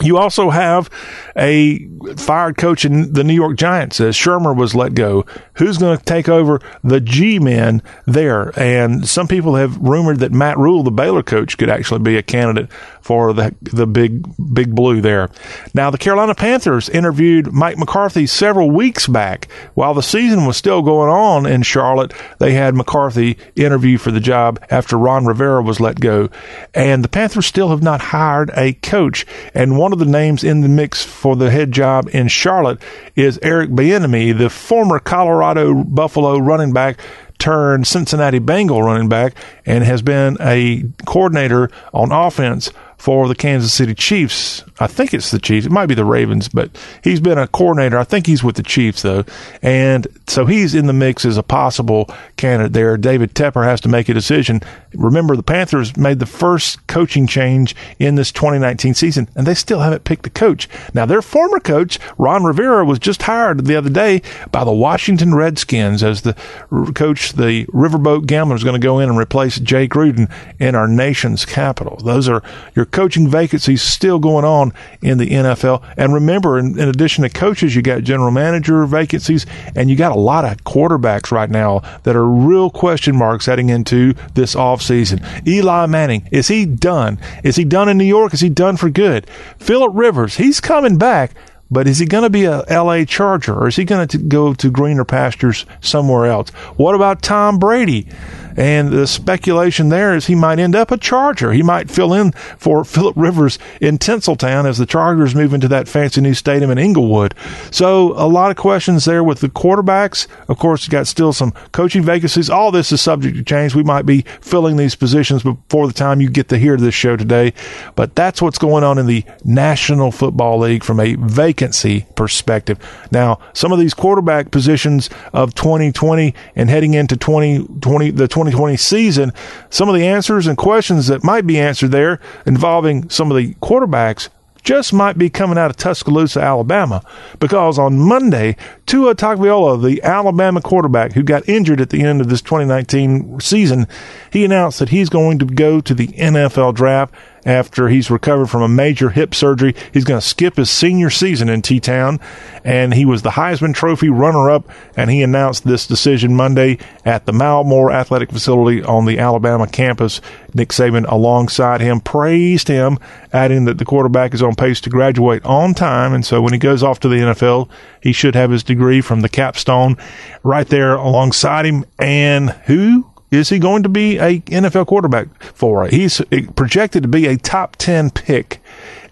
You also have a fired coach in the New York Giants as Shermer was let go. Who's going to take over the G-men there? And some people have rumored that Matt Rule, the Baylor coach, could actually be a candidate for the big blue there. Now, the Carolina Panthers interviewed Mike McCarthy several weeks back. While the season was still going on in Charlotte, they had McCarthy interview for the job after Ron Rivera was let go. And the Panthers still have not hired a coach. And one of the names in the mix for the head job in Charlotte is Eric Bieniemy, the former Colorado Buffalo running back turned Cincinnati Bengal running back, and has been a coordinator on offense for the Kansas City Chiefs. I think it's the Chiefs. It might be the Ravens, but he's been a coordinator. I think he's with the Chiefs, though. And so he's in the mix as a possible candidate there. David Tepper has to make a decision. Remember, the Panthers made the first coaching change in this 2019 season, and they still haven't picked a coach. Now, their former coach, Ron Rivera, was just hired the other day by the Washington Redskins as the coach. The Riverboat Gambler is going to go in and replace Jay Gruden in our nation's capital. Those are your coaching vacancies still going on in the NFL. And remember, in addition to coaches, you got general manager vacancies, and you got a lot of quarterbacks right now that are real question marks heading into this offseason. Eli Manning, is he done? Is he done in New York? Is he done for good? Philip Rivers, he's coming back. But is he going to be a L.A. Charger, or is he going to go to greener pastures somewhere else? What about Tom Brady? And the speculation there is he might end up a Charger. He might fill in for Philip Rivers in Tinseltown as the Chargers move into that fancy new stadium in Inglewood. So a lot of questions there with the quarterbacks. Of course, you got still some coaching vacancies. All this is subject to change. We might be filling these positions before the time you get to hear this show today. But that's what's going on in the National Football League from a vacancy perspective. Now, some of these quarterback positions of 2020 and heading into 2020 season, some of the answers and questions that might be answered there involving some of the quarterbacks just might be coming out of Tuscaloosa, Alabama, because on Monday, Tua Tagovailoa, the Alabama quarterback who got injured at the end of this 2019 season, he announced that he's going to go to the NFL draft after he's recovered from a major hip surgery. He's going to skip his senior season in T-Town, and he was the Heisman Trophy runner-up, and he announced this decision Monday at the Malmore Athletic Facility on the Alabama campus. Nick Saban, alongside him, praised him, adding that the quarterback is on pace to graduate on time, and so when he goes off to the NFL, he should have his degree from the capstone right there alongside him. And who is he going to be a NFL quarterback for? He's projected to be a top 10 pick.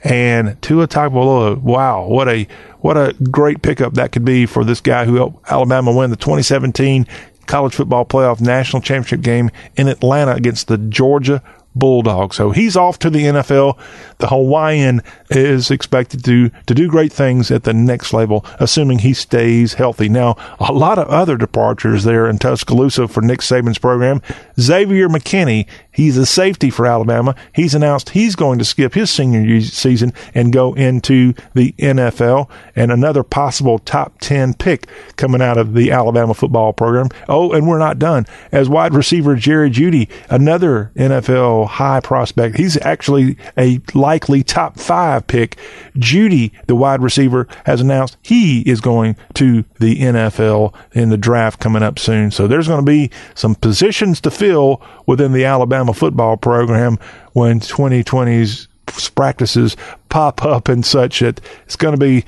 And Tua Tagovailoa, wow, what a great pickup that could be for this guy who helped Alabama win the 2017 College Football Playoff National Championship game in Atlanta against the Georgia Bulldogs. So he's off to the NFL. The Hawaiian is expected to do great things at the next level, assuming he stays healthy. Now, a lot of other departures there in Tuscaloosa for Nick Saban's program. Xavier McKinney, he's a safety for Alabama. He's announced he's going to skip his senior season and go into the NFL, and another possible top 10 pick coming out of the Alabama football program. Oh, and we're not done. As wide receiver Jerry Jeudy, another NFL high prospect, he's actually a likely top 5 pick. Jeudy, the wide receiver, has announced he is going to the NFL in the draft coming up soon. So there's going to be some positions to fill within the Alabama football program when 2020's practices pop up and such. It's going to be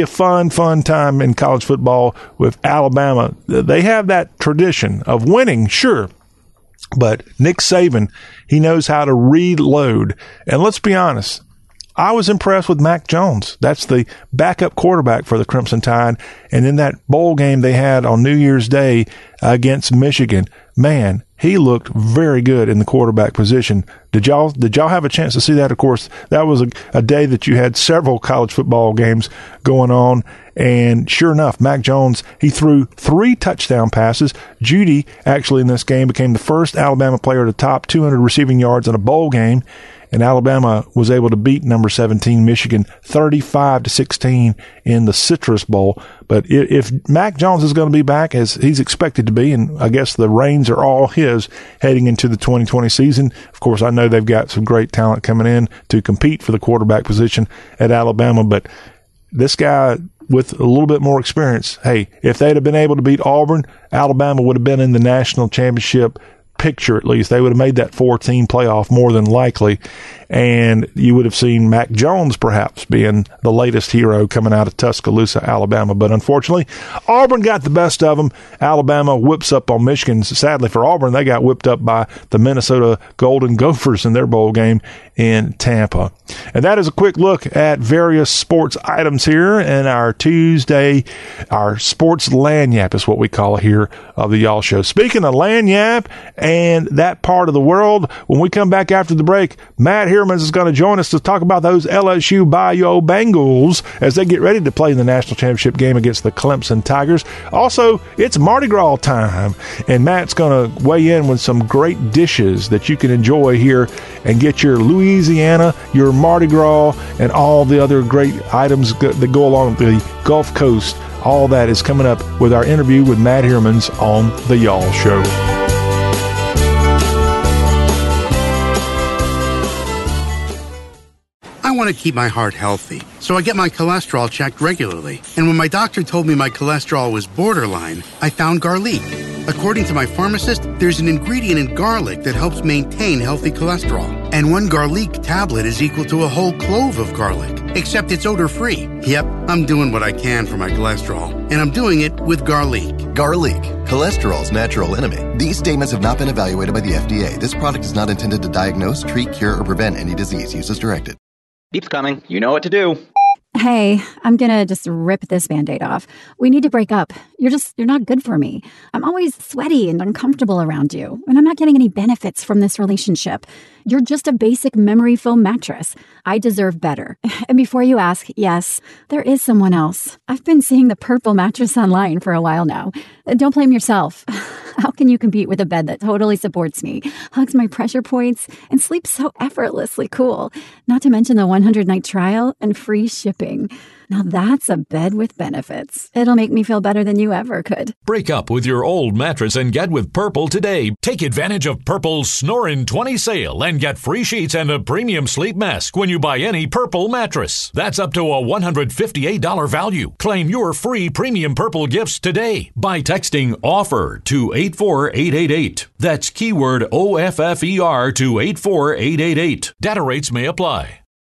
a fun time in college football with Alabama. They have that tradition of winning, sure, but Nick Saban, he knows how to reload. And let's be honest, I was impressed with Mac Jones. That's the backup quarterback for the Crimson Tide. And in that bowl game they had on New Year's Day against Michigan, man, he looked very good in the quarterback position. Did y'all have a chance to see that? Of course, that was a day that you had several college football games going on. And sure enough, Mac Jones, he threw 3 touchdown passes. Judy, actually in this game, became the first Alabama player to top 200 receiving yards in a bowl game. And Alabama was able to beat number 17, Michigan, 35-16 in the Citrus Bowl. But if Mac Jones is going to be back, as he's expected to be, and I guess the reins are all his heading into the 2020 season. Of course, I know they've got some great talent coming in to compete for the quarterback position at Alabama. But this guy with a little bit more experience, hey, if they'd have been able to beat Auburn, Alabama would have been in the national championship picture. At least they would have made that 4-team playoff more than likely, and you would have seen Mac Jones perhaps being the latest hero coming out of Tuscaloosa, Alabama. But unfortunately, Auburn got the best of them. Alabama whips up on Michigan. Sadly for Auburn, they got whipped up by the Minnesota Golden Gophers in their bowl game in Tampa. And that is a quick look at various sports items here in our Tuesday, our sports lanyap is what we call it here of the Y'all Show. Speaking of lanyap and that part of the world, when we come back after the break, Matt Hermans is going to join us to talk about those LSU Bayou Bengals as they get ready to play in the national championship game against the Clemson Tigers. Also, it's Mardi Gras time, and Matt's going to weigh in with some great dishes that you can enjoy here and get your Louisiana, your Mardi Gras, and all the other great items that go along the Gulf Coast. All that is coming up with our interview with Matt Hermans on The Y'all Show. I want to keep my heart healthy, so I get my cholesterol checked regularly. And when my doctor told me my cholesterol was borderline, I found garlic. According to my pharmacist, there's an ingredient in garlic that helps maintain healthy cholesterol. And one garlic tablet is equal to a whole clove of garlic, except it's odor-free. Yep, I'm doing what I can for my cholesterol, and I'm doing it with garlic. Garlic, cholesterol's natural enemy. These statements have not been evaluated by the FDA. This product is not intended to diagnose, treat, cure, or prevent any disease. Use as directed. Beep's coming. You know what to do. Hey, I'm going to just rip this Band-Aid off. We need to break up. You're not good for me. I'm always sweaty and uncomfortable around you, and I'm not getting any benefits from this relationship. You're just a basic memory foam mattress. I deserve better. And before you ask, yes, there is someone else. I've been seeing the purple mattress online for a while now. Don't blame yourself. How can you compete with a bed that totally supports me, hugs my pressure points, and sleeps so effortlessly cool? Not to mention the 100-night trial and free shipping. Now that's a bed with benefits. It'll make me feel better than you ever could. Break up with your old mattress and get with Purple today. Take advantage of Purple's Snorin' 20 sale and get free sheets and a premium sleep mask when you buy any Purple mattress. That's up to a $158 value. Claim your free premium Purple gifts today by texting OFFER to 84888. That's keyword OFFER to 84888. Data rates may apply.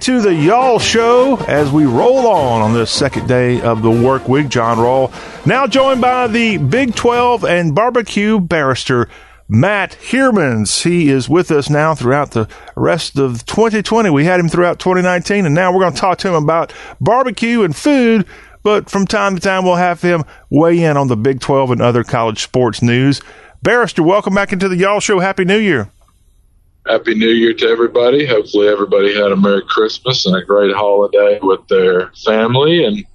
To the Y'all Show as we roll on this second day of the work week. John Rawl, now joined by the Big 12 and barbecue barrister, Matt Hermans. He is with us now throughout the rest of 2020. We had him throughout 2019, and now we're going to talk to him about barbecue and food. But from time to time, we'll have him weigh in on the Big 12 and other college sports news. Barrister, welcome back into the Y'all Show. Happy New Year. Happy New Year to everybody. Hopefully everybody had a Merry Christmas and a great holiday with their family and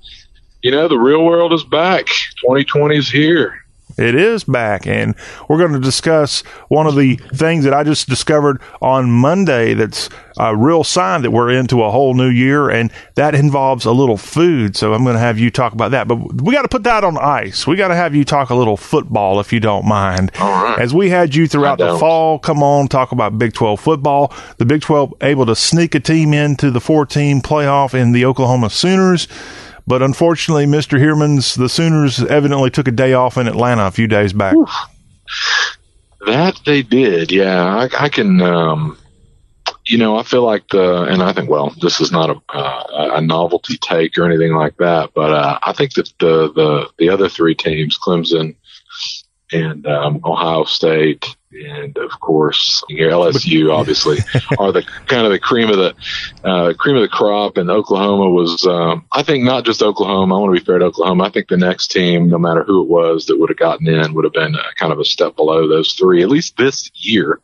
you know, the real world is back. 2020 is here. It is back, and we're going to discuss one of the things that I just discovered on Monday that's a real sign that we're into a whole new year, and that involves a little food, so I'm going to have you talk about that. But we got to put that on ice. We got to have you talk a little football, if you don't mind. All right. As we had you throughout the fall, come on, talk about Big 12 football. The Big 12 able to sneak a team into the 4-team playoff in the Oklahoma Sooners. But unfortunately, Mr. Heerman's, the Sooners evidently took a day off in Atlanta a few days back. Oof. That they did, yeah. I can, you know, I feel like and I think, well, this is not a novelty take or anything like that, but I think that the other three teams, Clemson and Ohio State and, of course, LSU, obviously, are the kind of the cream of the crop. And Oklahoma was, I think, not just Oklahoma. I want to be fair to Oklahoma. I think the next team, no matter who it was that would have gotten in, would have been kind of a step below those three, at least this year.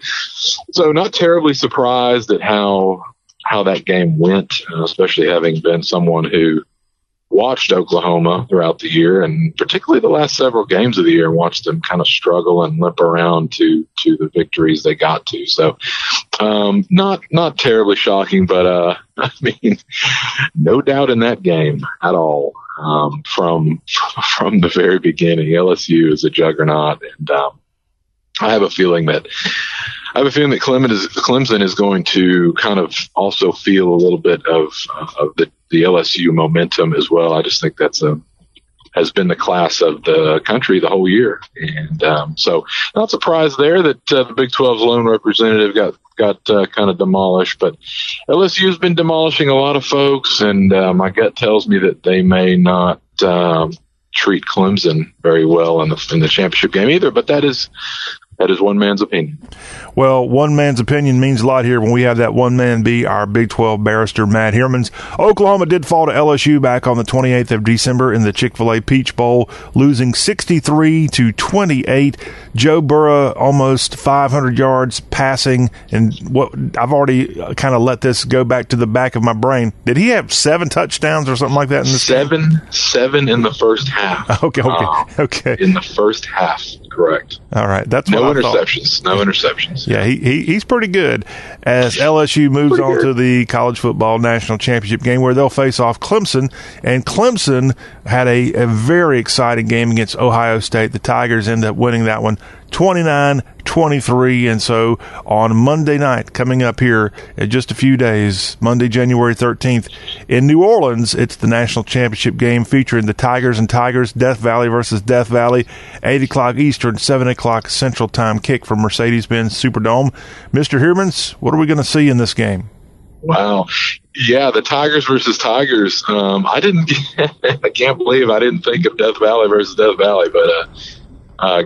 So not terribly surprised at how that game went, especially having been someone who watched Oklahoma throughout the year, and particularly the last several games of the year, watched them kind of struggle and limp around to the victories they got to. So not terribly shocking, but I mean, no doubt in that game at all. From the very beginning, LSU is a juggernaut, and I have a feeling that Clemson is going to kind of also feel a little bit of the LSU momentum as well. I just think has been the class of the country the whole year, and so not surprised there that the Big 12's lone representative got kind of demolished. But LSU's been demolishing a lot of folks, and my gut tells me that they may not treat Clemson very well in the championship game either. But that is one man's opinion. Well, one man's opinion means a lot here when we have that one man be our Big 12 barrister, Matt Heermans. Oklahoma did fall to LSU back on the 28th of December in the Chick-fil-A Peach Bowl, losing 63-28. Joe Burrow almost 500 yards passing. And what I've already kind of let this go back to the back of my brain. Did he have 7 touchdowns or something like that in this game? 7 in the first half. Okay. In the first half, correct. All right, that's what No interceptions. Yeah, he's pretty good as LSU moves on to the college football national championship game, where they'll face off Clemson. And Clemson had a very exciting game against Ohio State. The Tigers end up winning that one 29-23. And so on Monday night, coming up here in just a few days, Monday, January 13th, in New Orleans, it's the national championship game featuring the Tigers and Tigers, Death Valley versus Death Valley, 8 o'clock Eastern, 7 o'clock Central Time kick from Mercedes-Benz Superdome. Mr. Heermans, what are we going to see in this game? Wow. Yeah, the Tigers versus Tigers. I can't believe I didn't think of Death Valley versus Death Valley, but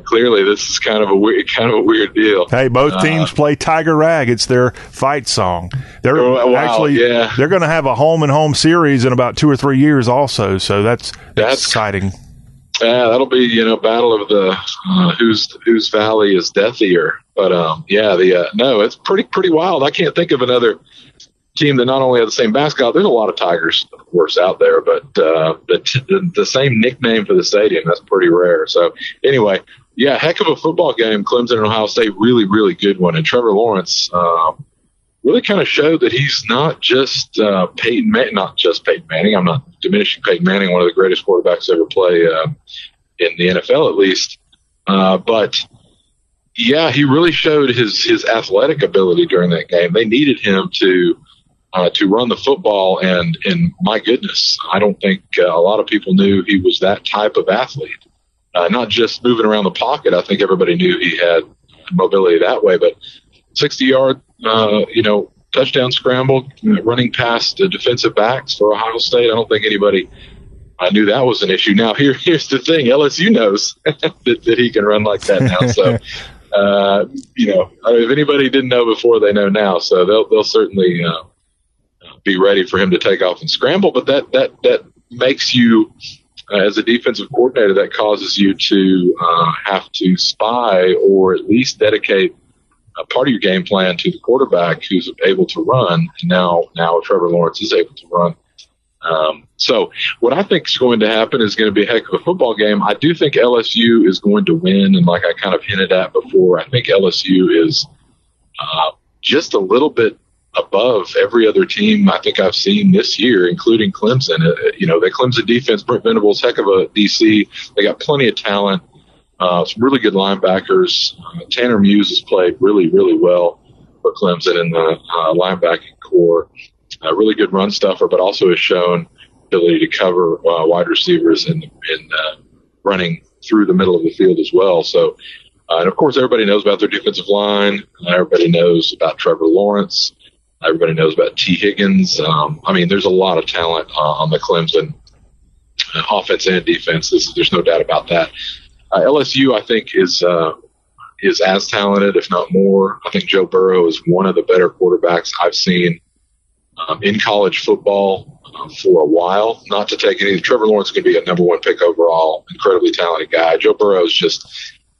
clearly, this is kind of a weird deal. Hey, both teams play Tiger Rag. It's their fight song. They're they're going to have a home and home series in about 2 or 3 years, also. So that's exciting. Yeah, that'll be battle of the whose valley is deathier. But it's pretty wild. I can't think of another team that not only have the same mascot. There's a lot of Tigers, of course, out there, but the same nickname for the stadium, that's pretty rare. So anyway, yeah, heck of a football game. Clemson and Ohio State, really, really good one. And Trevor Lawrence really kind of showed that he's not just Peyton Manning. I'm not diminishing Peyton Manning, one of the greatest quarterbacks to ever play in the NFL, at least. But yeah, he really showed his athletic ability during that game. They needed him to run the football, and my goodness, I don't think a lot of people knew he was that type of athlete. Not just moving around the pocket. I think everybody knew he had mobility that way, but 60-yard, touchdown scramble, running past the defensive backs for Ohio State. I don't think anybody knew that was an issue. Now, here's the thing: LSU knows that he can run like that now. So. If anybody didn't know before, they know now. So they'll certainly be ready for him to take off and scramble. But that makes you, as a defensive coordinator, that causes you to have to spy or at least dedicate a part of your game plan to the quarterback who's able to run. And now Trevor Lawrence is able to run. So what I think is going to happen is going to be a heck of a football game. I do think LSU is going to win. And like I kind of hinted at before, I think LSU is just a little bit above every other team I think I've seen this year, including Clemson. You know, the Clemson defense, Brent Venables, heck of a DC. They got plenty of talent, some really good linebackers. Tanner Muse has played really, really well for Clemson in the linebacking core. Really good run stuffer, but also has shown ability to cover wide receivers and running through the middle of the field as well. So, and of course, everybody knows about their defensive line. Everybody knows about Trevor Lawrence. Everybody knows about T. Higgins. I mean, there's a lot of talent on the Clemson offense and defense. There's no doubt about that. LSU, I think, is as talented, if not more. I think Joe Burrow is one of the better quarterbacks I've seen in college football for a while. Not to take any. Trevor Lawrence is going to be a number one pick overall, incredibly talented guy. Joe Burrow is just,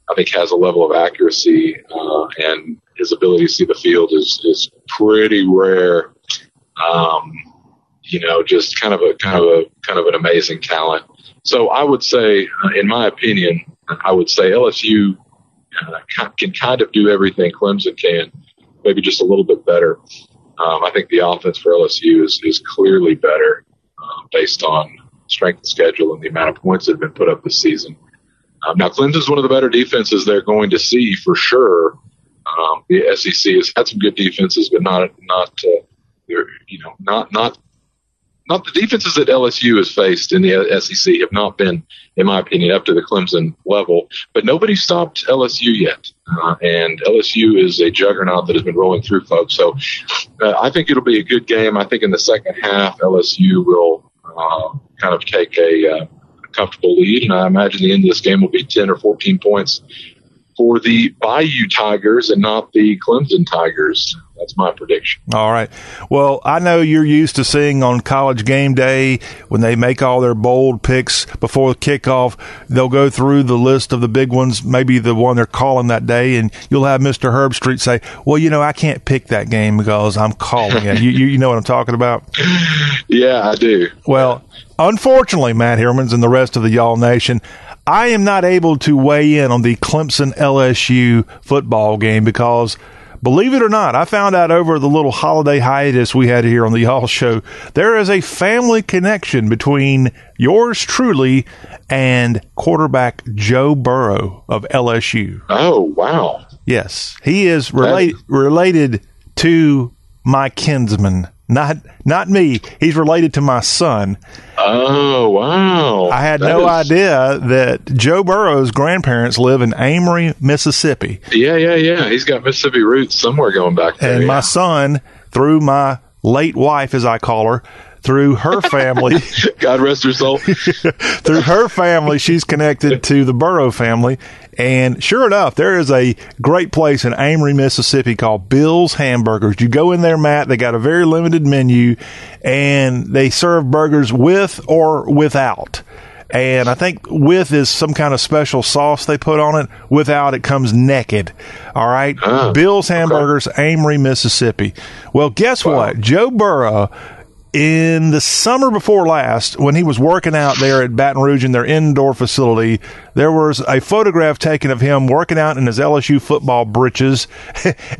I think, has a level of accuracy and his ability to see the field is pretty rare. You know, just kind of an amazing talent. So I would say, in my opinion, I would say LSU can kind of do everything Clemson can, maybe just a little bit better. I think the offense for LSU is clearly better based on strength of schedule and the amount of points that have been put up this season. Now, Clemson's one of the better defenses they're going to see for sure. The SEC has had some good defenses, but not the defenses that LSU has faced in the SEC have not been, in my opinion, up to the Clemson level. But nobody stopped LSU yet, and LSU is a juggernaut that has been rolling through folks. So I think it'll be a good game. I think in the second half, LSU will kind of take a comfortable lead, and I imagine the end of this game will be 10 or 14 points for the Bayou Tigers and not the Clemson Tigers. That's my prediction. All right. Well, I know you're used to seeing on College Game Day when they make all their bold picks before kickoff, they'll go through the list of the big ones, maybe the one they're calling that day, and you'll have Mr. Herbstreit say, well, you know, I can't pick that game because I'm calling it. You know what I'm talking about? Yeah, I do. Well, unfortunately, Matt Hermans and the rest of the Y'all Nation, I am not able to weigh in on the Clemson-LSU football game because, believe it or not, I found out over the little holiday hiatus we had here on the Y'all Show, there is a family connection between yours truly and quarterback Joe Burrow of LSU. Oh, wow. Yes. He is related to my kinsman. Not me. He's related to my son. Oh, wow. I had no idea that Joe Burrow's grandparents live in Amory, Mississippi. Yeah. He's got Mississippi roots somewhere going back there. And my son, through my late wife, as I call her, through her family. God rest her soul. Through her family, she's connected to the Burrow family. And sure enough, there is a great place in Amory, Mississippi called Bill's Hamburgers. You go in there, Matt, they got a very limited menu, and they serve burgers with or without. And I think with is some kind of special sauce they put on it. Without, it comes naked. All right? Oh, Bill's Hamburgers, okay. Amory, Mississippi. Well, guess what? Joe Burrow, in the summer before last, when he was working out there at Baton Rouge in their indoor facility, there was a photograph taken of him working out in his LSU football britches,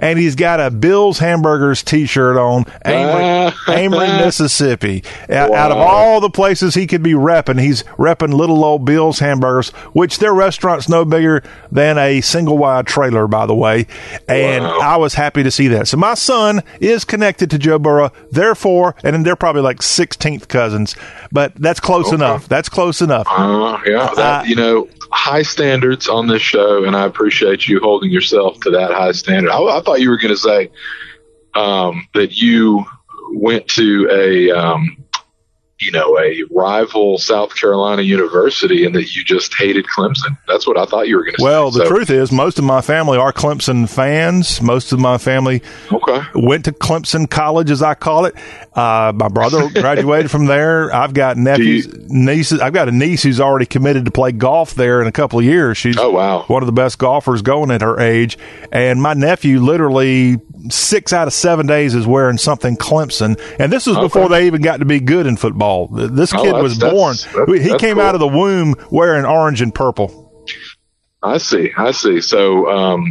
and he's got a Bill's Hamburgers T-shirt on, Amory, Mississippi. Wow. Out of all the places he could be repping, he's repping little old Bill's Hamburgers, which their restaurant's no bigger than a single-wide trailer, by the way, and wow. I was happy to see that. So my son is connected to Joe Burrow, therefore, and in their probably like 16th cousins, but that's close enough. That's close enough. You know, high standards on this show, and I appreciate you holding yourself to that high standard. I thought you were going to say that you went to a rival South Carolina university and that you just hated Clemson. That's what I thought you were going to say. Well, the truth is most of my family are Clemson fans. Most of my family went to Clemson College, as I call it. My brother graduated from there. I've got nephews, nieces. I've got a niece who's already committed to play golf there in a couple of years. She's one of the best golfers going at her age. And my nephew literally 6 out of 7 days is wearing something Clemson. And this was before they even got to be good in football. all. This kid was born. He came out of the womb wearing orange and purple. I see. So,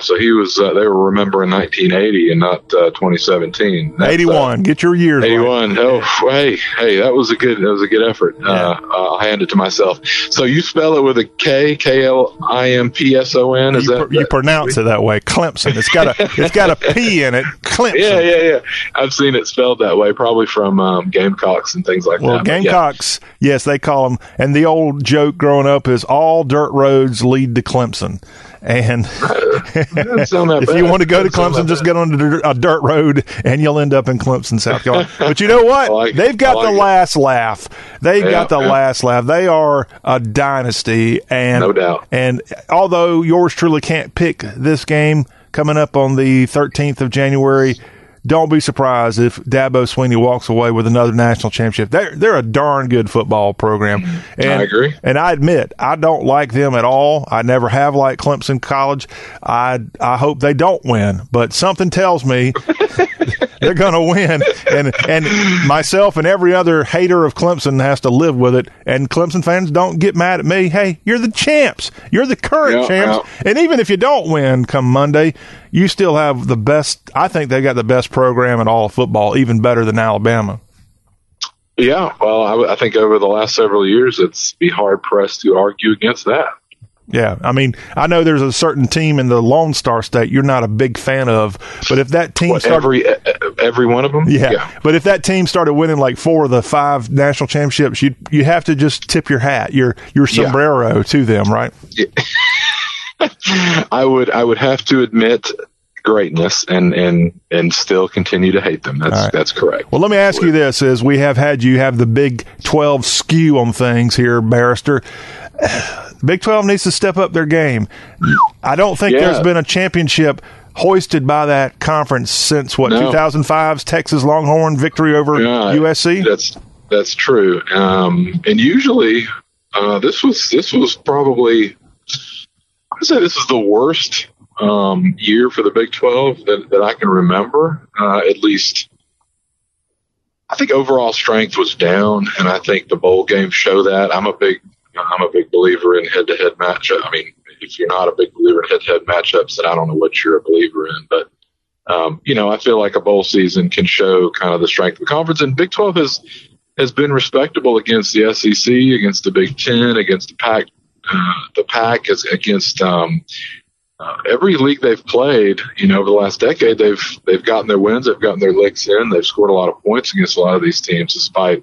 so he was, they were remembering 1980 and not 2017. That's, 81. Get your years. 81. Right. Oh, hey, that was a good effort. Yeah. I'll hand it to myself. So you spell it with a K, K-L-I-M-P-S-O-N. You pronounce it that way. Clemson. It's got a P in it. Clemson. Yeah. I've seen it spelled that way, probably from Gamecocks and things like that. Well, Gamecocks, yes, they call them. And the old joke growing up is all dirt roads lead to Clemson, and if you want to go to Clemson, just get on a dirt road and you'll end up in Clemson, South Carolina. But you know what? They've got the last laugh. They are a dynasty, and no doubt. And although yours truly can't pick this game coming up on the 13th of January, don't be surprised if Dabo Sweeney walks away with another national championship. They're a darn good football program. And, I agree. And I admit, I don't like them at all. I never have liked Clemson College. I hope they don't win, but something tells me they're going to win. And myself and every other hater of Clemson has to live with it. And Clemson fans, don't get mad at me. Hey, you're the champs. You're the current champs. And even if you don't win come Monday, you still have the best – I think they've got the best program in all of football, even better than Alabama. Yeah, well, I think over the last several years, it's be hard-pressed to argue against that. Yeah, I mean, I know there's a certain team in the Lone Star State you're not a big fan of, but if that team every one of them? Yeah, but if that team started winning like 4 of the 5 national championships, you have to just tip your hat, your sombrero to them, right? Yeah. I would have to admit greatness and still continue to hate them. That's correct. Well, let me ask you this, as we have had you have the Big 12 skew on things here, Barrister. Big 12 needs to step up their game. I don't think there's been a championship hoisted by that conference since, 2005's Texas Longhorn victory over USC? That's true. And usually this was probably – I'd say this is the worst year for the Big 12 that I can remember. At least, I think overall strength was down, and I think the bowl games show that. I'm a big believer in head-to-head matchup. I mean, if you're not a big believer in head-to-head matchups, then I don't know what you're a believer in. But I feel like a bowl season can show kind of the strength of the conference, and Big 12 has been respectable against the SEC, against the Big 10, against the Pac. The Pac is against every league they've played. You know, over the last decade, they've gotten their wins, they've gotten their licks in, they've scored a lot of points against a lot of these teams, despite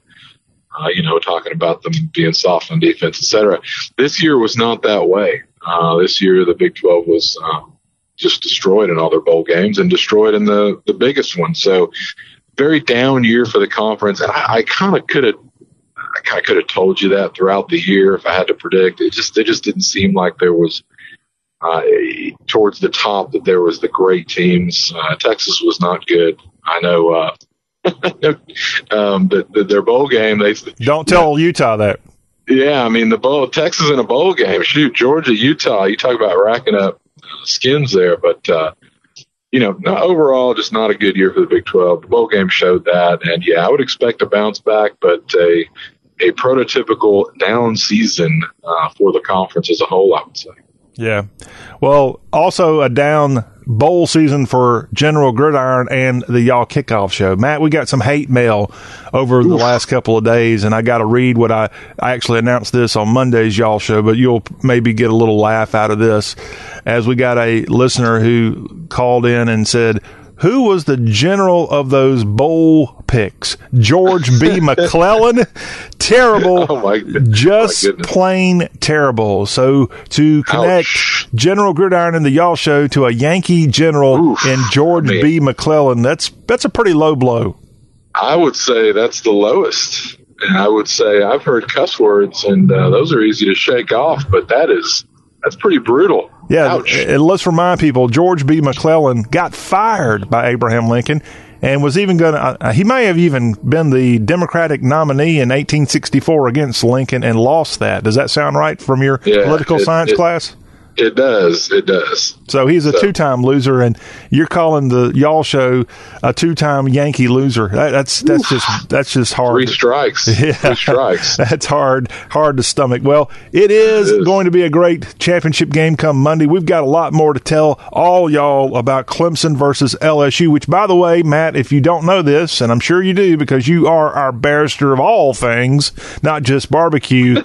talking about them being soft on defense, etc. This year was not that way. This year, the Big 12 was just destroyed in all their bowl games and destroyed in the biggest one. So, very down year for the conference, and I kind of could have. I could have told you that throughout the year if I had to predict. It just didn't seem like there was towards the top that there was the great teams. Texas was not good. I know their bowl game. Don't tell Utah that. Yeah, I mean Texas in a bowl game. Shoot, Georgia, Utah. You talk about racking up skins there, but. Overall, just not a good year for the Big 12. The bowl game showed that, and I would expect a bounce back, but a prototypical down season for the conference as a whole, I would say. Yeah. Well, also a down bowl season for General Gridiron and the Y'all Kickoff Show. Matt, we got some hate mail over the last couple of days, and I got to read what I actually announced this on Monday's Y'all Show, but you'll maybe get a little laugh out of this, as we got a listener who called in and said, who was the general of those bowl picks? George B. McClellan? Terrible. Plain terrible. So to connect General Gridiron and the Y'all Show to a Yankee general in George B. McClellan, that's a pretty low blow. I would say that's the lowest. And I would say I've heard cuss words, and those are easy to shake off, but that's pretty brutal. Yeah, and let's remind people, George B. McClellan got fired by Abraham Lincoln and was even going to – he may have even been the Democratic nominee in 1864 against Lincoln and lost that. Does that sound right from your political science class? It does. It does. So he's a two-time loser, and you're calling the y'all show a two-time Yankee loser. That's just hard. Three strikes. Yeah. Three strikes. That's hard to stomach. Well, it is going to be a great championship game come Monday. We've got a lot more to tell all y'all about Clemson versus LSU, which, by the way, Matt, if you don't know this, and I'm sure you do because you are our barrister of all things, not just barbecue.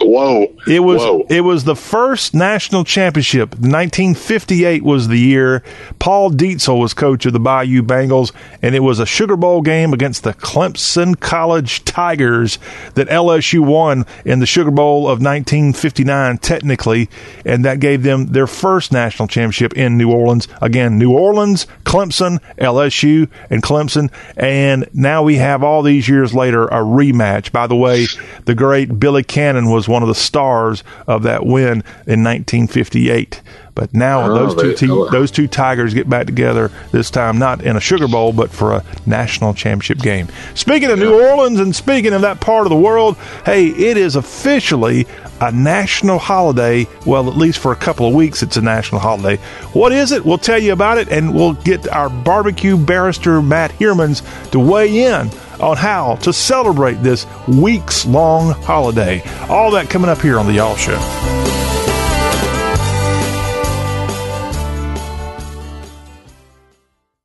Whoa. It was the first national championship. 1958 was the year. Paul Dietzel was coach of the Bayou Bengals, and it was a Sugar Bowl game against the Clemson College Tigers that LSU won in the Sugar Bowl of 1959 technically, and that gave them their first national championship in New Orleans. Again, New Orleans, Clemson, LSU, and Clemson, and now we have all these years later a rematch. By the way, the great Billy Cannon was one of the stars of that win in 1958. But now those two Tigers get back together, this time not in a Sugar Bowl, but for a national championship game. Speaking of New Orleans and speaking of that part of the world, hey, it is officially a national holiday. Well, at least for a couple of weeks, it's a national holiday. What is it? We'll tell you about it, and we'll get our barbecue barrister, Matt Hermans, to weigh in on how to celebrate this weeks-long holiday. All that coming up here on The Y'all Show.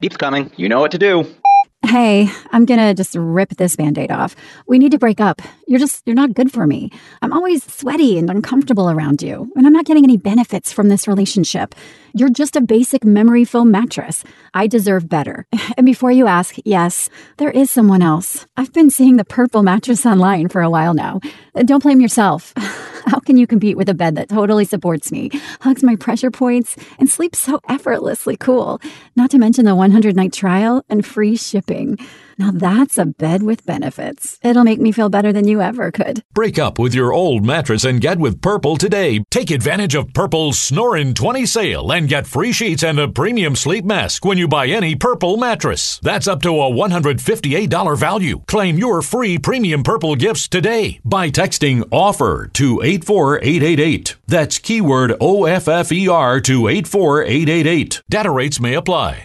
Beep's coming. You know what to do. Hey, I'm going to just rip this Band-Aid off. We need to break up. You're not good for me. I'm always sweaty and uncomfortable around you, and I'm not getting any benefits from this relationship. You're just a basic memory foam mattress. I deserve better. And before you ask, yes, there is someone else. I've been seeing the purple mattress online for a while now. Don't blame yourself. How can you compete with a bed that totally supports me, hugs my pressure points, and sleeps so effortlessly cool? Not to mention the 100-night trial and free shipping. Now that's a bed with benefits. It'll make me feel better than you ever could. Break up with your old mattress and get with Purple today. Take advantage of Purple's Snorin' 20 sale and get free sheets and a premium sleep mask when you buy any Purple mattress. That's up to a $158 value. Claim your free premium Purple gifts today by texting OFFER to 84888. That's keyword OFFER to 84888. Data rates may apply.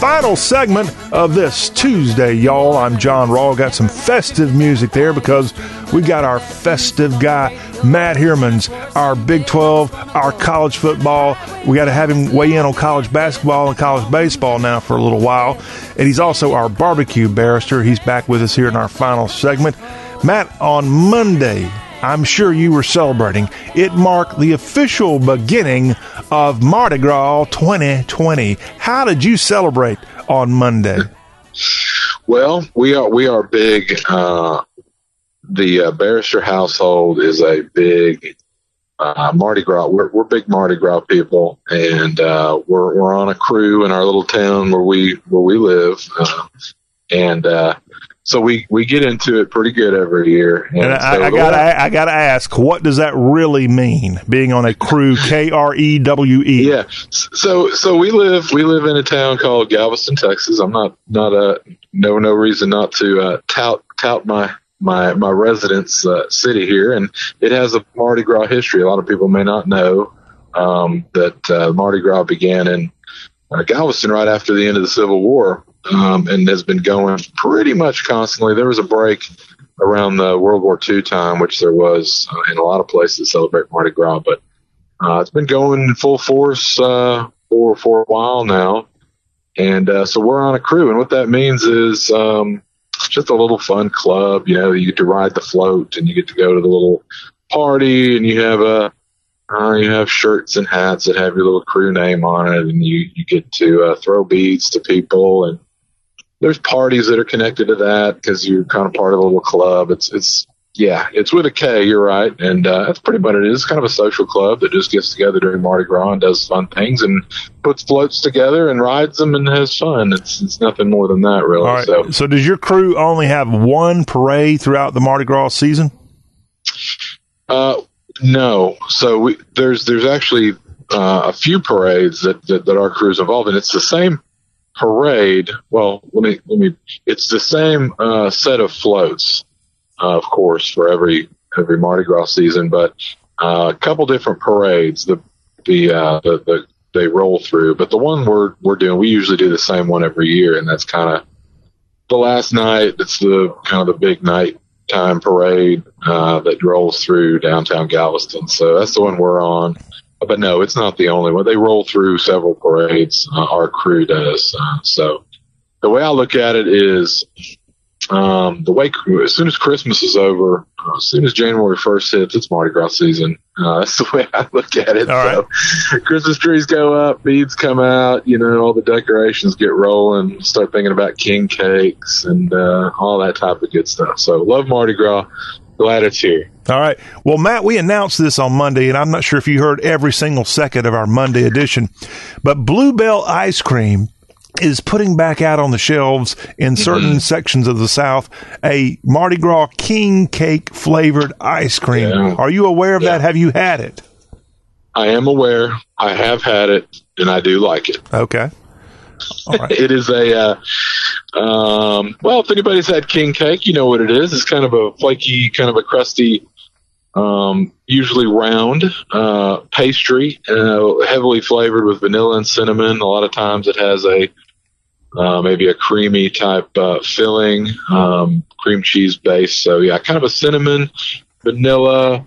Final segment of this Tuesday, y'all. I'm John Rawl. Got some festive music there because we got our festive guy, Matt Hermans, our Big 12, our college football. We got to have him weigh in on college basketball and college baseball now for a little while. And he's also our barbecue barrister. He's back with us here in our final segment. Matt, on Monday, I'm sure you were celebrating. It marked the official beginning of Mardi Gras 2020. How did you celebrate on Monday? Well, we are big. The Barrister household is a big Mardi Gras. We're big Mardi Gras people, and we're on a crew in our little town where we live, and So we get into it pretty good every year. And I gotta ask, what does that really mean? Being on a crew, K-R-E-W-E. Yeah. So we live in a town called Galveston, Texas. I'm no reason not to tout my residence city here, and it has a Mardi Gras history. A lot of people may not know that Mardi Gras began in Galveston right after the end of the Civil War. And has been going pretty much constantly. There was a break around the World War II time, which there was in a lot of places that celebrate Mardi Gras, but it's been going in full force for a while now. And so we're on a crew, and what that means is just a little fun club. You know, you get to ride the float, and you get to go to the little party, and you have a you have shirts and hats that have your little crew name on it, and you get to throw beads to people, and there's parties that are connected to that because you're kind of part of a little club. It's with a K. You're right, and that's pretty much it. It's kind of a social club that just gets together during Mardi Gras and does fun things and puts floats together and rides them and has fun. It's nothing more than that, really. All right. So does your crew only have one parade throughout the Mardi Gras season? No. So there's actually a few parades that our crew's involved in. It's the same parade. Well, let me. It's the same set of floats, of course, for every Mardi Gras season, but a couple different parades the they roll through. But the one we're doing, we usually do the same one every year, and that's kind of the last night. It's the kind of the big nighttime parade that rolls through downtown Galveston. So that's the one we're on. But no, it's not the only one. They roll through several parades. Our crew does. So the way I look at it is as soon as Christmas is over, as soon as January 1st hits, it's Mardi Gras season. That's the way I look at it. All right. Christmas trees go up, beads come out, you know, all the decorations get rolling, start thinking about king cakes and all that type of good stuff. So love Mardi Gras. Glad it's here. All right. Well, Matt, we announced this on Monday, and I'm not sure if you heard every single second of our Monday edition, but Blue Bell Ice Cream is putting back out on the shelves in certain sections of the South a Mardi Gras king cake flavored ice cream. Yeah. Are you aware of that? Have you had it? I am aware. I have had it, and I do like it. Okay. All right. It is a well, if anybody's had king cake, you know what it is. It's kind of a flaky, kind of a crusty, usually round pastry, heavily flavored with vanilla and cinnamon. A lot of times it has a maybe a creamy type filling, cream cheese base. So, yeah, kind of a cinnamon, vanilla,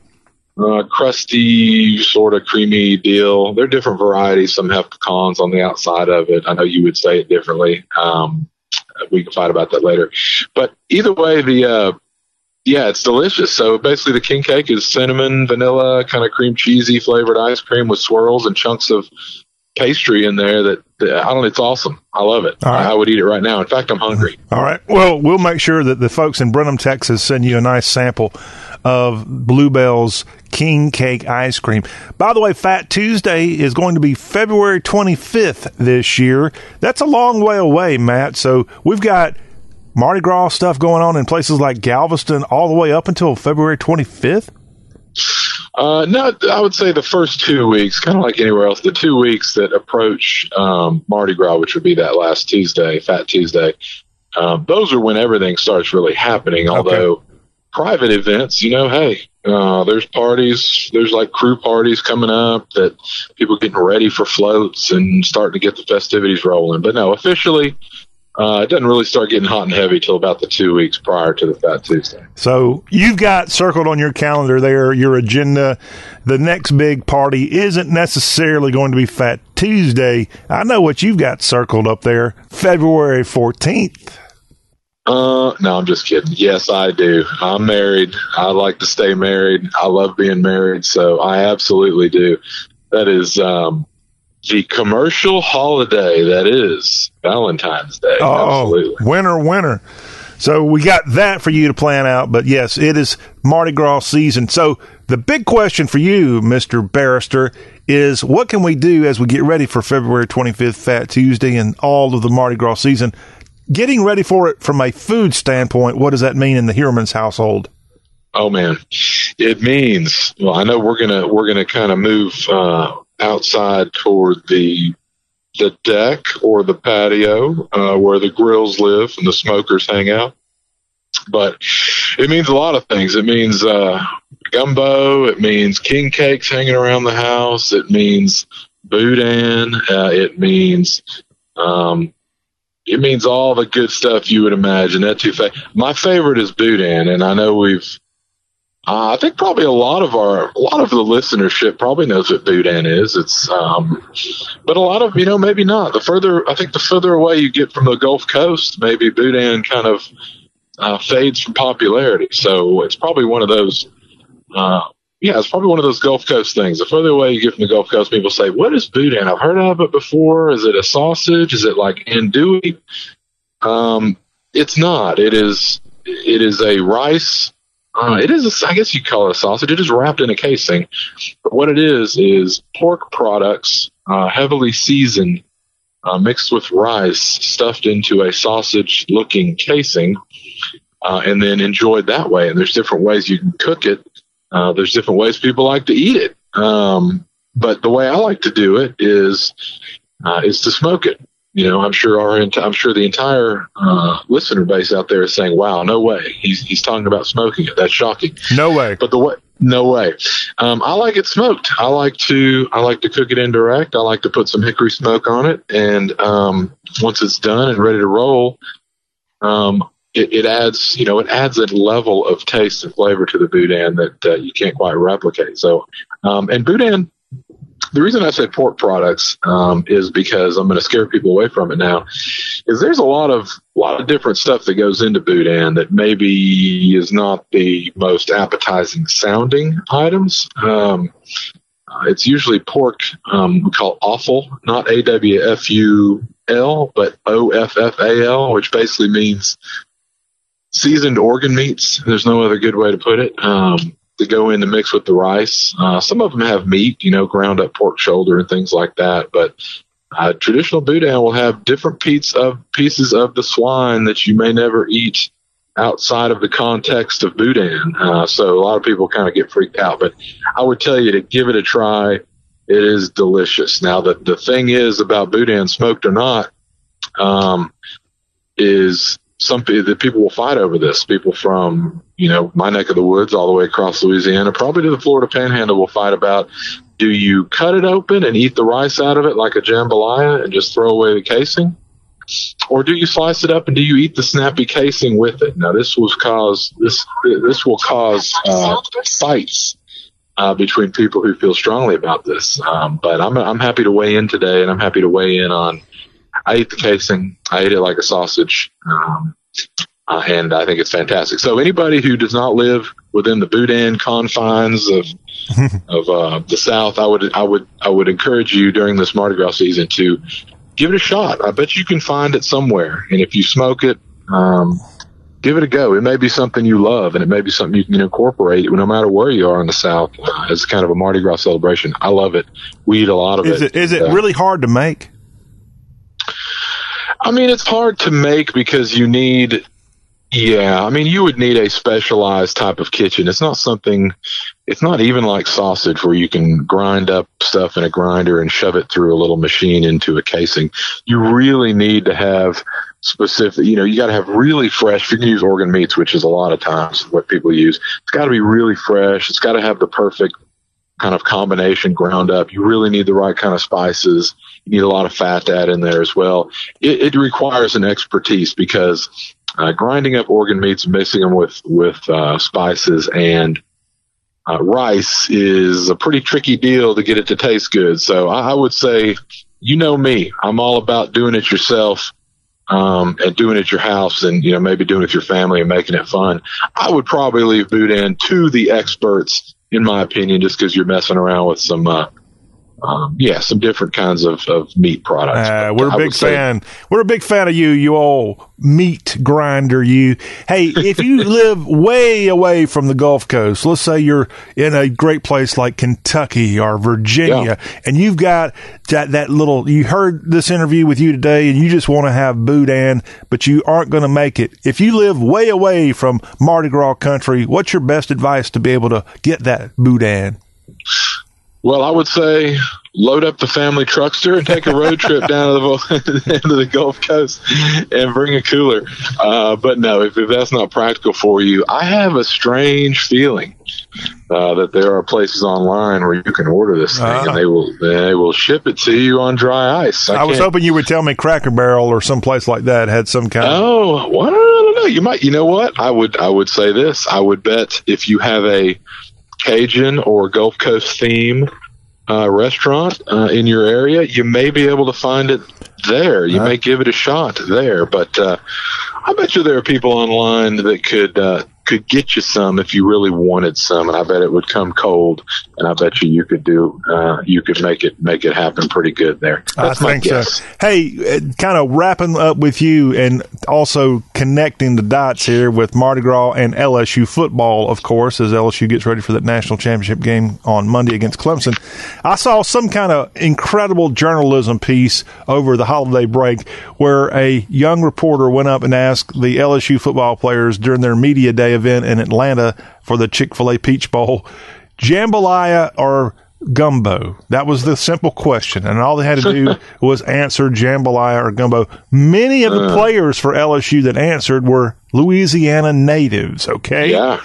crusty sort of creamy deal. There are different varieties. Some have pecans on the outside of it. I know you would say it differently. We can fight about that later, but either way, it's delicious. So basically the king cake is cinnamon, vanilla, kind of cream cheesy flavored ice cream with swirls and chunks of pastry in there it's awesome. I love it. All right. I would eat it right now. In fact, I'm hungry. All right. Well, we'll make sure that the folks in Brenham, Texas send you a nice sample of Bluebell's king cake ice cream. By the way, Fat Tuesday is going to be February 25th this year. That's a long way away, Matt. So we've got Mardi Gras stuff going on in places like Galveston all the way up until February 25th? No, I would say the first 2 weeks, kind of like anywhere else, the 2 weeks that approach Mardi Gras, which would be that last Tuesday, Fat Tuesday, those are when everything starts really happening, although... Okay. Private events, you know, hey, there's parties, there's like crew parties coming up that people getting ready for floats and starting to get the festivities rolling. But no, officially, it doesn't really start getting hot and heavy till about the 2 weeks prior to the Fat Tuesday. So you've got circled on your calendar there, your agenda. The next big party isn't necessarily going to be Fat Tuesday. I know what you've got circled up there, February 14th. No, I'm just kidding. Yes, I do. I'm married. I like to stay married. I love being married, so I absolutely do. That is the commercial holiday that is Valentine's Day. Oh, absolutely. Winner. So we got that for you to plan out, but yes, it is Mardi Gras season. So the big question for you, Mr. Barrister, is what can we do as we get ready for February 25th, Fat Tuesday, and all of the Mardi Gras season getting ready for it from a food standpoint, what does that mean in the Heuermann's household? Oh man, it means, well, I know we're gonna kind of move outside toward the deck or the patio where the grills live and the smokers hang out. But it means a lot of things. It means gumbo. It means king cakes hanging around the house. It means boudin. It means all the good stuff you would imagine. That too. My favorite is boudin, and I know I think probably a lot of the listenership probably knows what boudin is. It's, but a lot of, maybe not. I think the further away you get from the Gulf Coast, maybe boudin kind of fades from popularity. So it's probably one of those. It's probably one of those Gulf Coast things. The further away you get from the Gulf Coast, people say, "What is boudin? I've heard of it before. Is it a sausage? Is it like andouille?" It's not. It is a rice. I guess you call it a sausage. It is wrapped in a casing. But what it is pork products, heavily seasoned, mixed with rice, stuffed into a sausage-looking casing, and then enjoyed that way. And there's different ways you can cook it. There's different ways people like to eat it. But the way I like to do it is to smoke it. I'm sure the entire listener base out there is saying, "Wow, no way! He's talking about smoking it. That's shocking. No way." But no way. I like it smoked. I like to cook it indirect. I like to put some hickory smoke on it, and once it's done and ready to roll, it adds a level of taste and flavor to the boudin that you can't quite replicate. So, and boudin. The reason I say pork products is because I'm going to scare people away from it now. Is there's a lot of different stuff that goes into boudin that maybe is not the most appetizing sounding items. It's usually pork. We call offal, not AWFUL, but OFFAL, which basically means seasoned organ meats. There's no other good way to put it. To go in to mix with the rice. Some of them have meat, ground up pork shoulder and things like that. But traditional boudin will have different pieces of the swine that you may never eat outside of the context of boudin. So a lot of people kind of get freaked out. But I would tell you to give it a try. It is delicious. Now, the thing is about boudin, smoked or not, is something that people will fight over this. People from my neck of the woods all the way across Louisiana, probably to the Florida Panhandle, will fight about, do you cut it open and eat the rice out of it like a jambalaya and just throw away the casing? Or do you slice it up and do you eat the snappy casing with it? Now, this will cause fights between people who feel strongly about this. But I'm happy to weigh in today, and I'm happy to weigh in on, I ate the casing. I ate it like a sausage. And I think it's fantastic. So anybody who does not live within the boudin confines of the South, I would encourage you during this Mardi Gras season to give it a shot. I bet you can find it somewhere. And if you smoke it, give it a go. It may be something you love, and it may be something you can incorporate no matter where you are in the South as kind of a Mardi Gras celebration. I love it. We eat a lot of it. Is it really hard to make? I mean, it's hard to make because you need... Yeah, I mean, you would need a specialized type of kitchen. It's not even like sausage where you can grind up stuff in a grinder and shove it through a little machine into a casing. You really need to have specific, you got to have really fresh, if you can use organ meats, which is a lot of times what people use, it's got to be really fresh. It's got to have the perfect kind of combination ground up. You really need the right kind of spices. You need a lot of fat to add in there as well. It requires an expertise because grinding up organ meats and mixing them with spices and rice is a pretty tricky deal to get it to taste good. So I would say, me, I'm all about doing it yourself and doing it at your house and, maybe doing it with your family and making it fun. I would probably leave boudin to the experts, in my opinion, just because you're messing around with some some different kinds of meat products. We're a big fan of you, you old meat grinder, you. Hey, if you live way away from the Gulf Coast, let's say you're in a great place like Kentucky or Virginia, and you've got that little, you heard this interview with you today and you just want to have boudin, but you aren't going to make it. If you live way away from Mardi Gras country, what's your best advice to be able to get that boudin? Well, I would say load up the family truckster and take a road trip down to the Gulf Coast and bring a cooler. But no, if that's not practical for you, I have a strange feeling that there are places online where you can order this thing and they will ship it to you on dry ice. I was hoping you would tell me Cracker Barrel or some place like that had some kind of... Oh, well, I don't know. You might. You know what? I would say this. I would bet if you have a Cajun or Gulf Coast theme restaurant in your area, you may be able to find it there. You may give it a shot there, but I bet you there are people online that could get you some if you really wanted some, and I bet it would come cold, and I bet you could do you could make it happen pretty good there. That's my guess. So. Hey, kind of wrapping up with you and also connecting the dots here with Mardi Gras and LSU football, of course, as LSU gets ready for that national championship game on Monday against Clemson. I saw some kind of incredible journalism piece over the holiday break where a young reporter went up and asked the LSU football players during their media day event in Atlanta for the Chick-fil-A Peach Bowl, jambalaya or gumbo? That was the simple question, and all they had to do was answer jambalaya or gumbo. Many of the players for LSU that answered were Louisiana natives, okay? Yeah.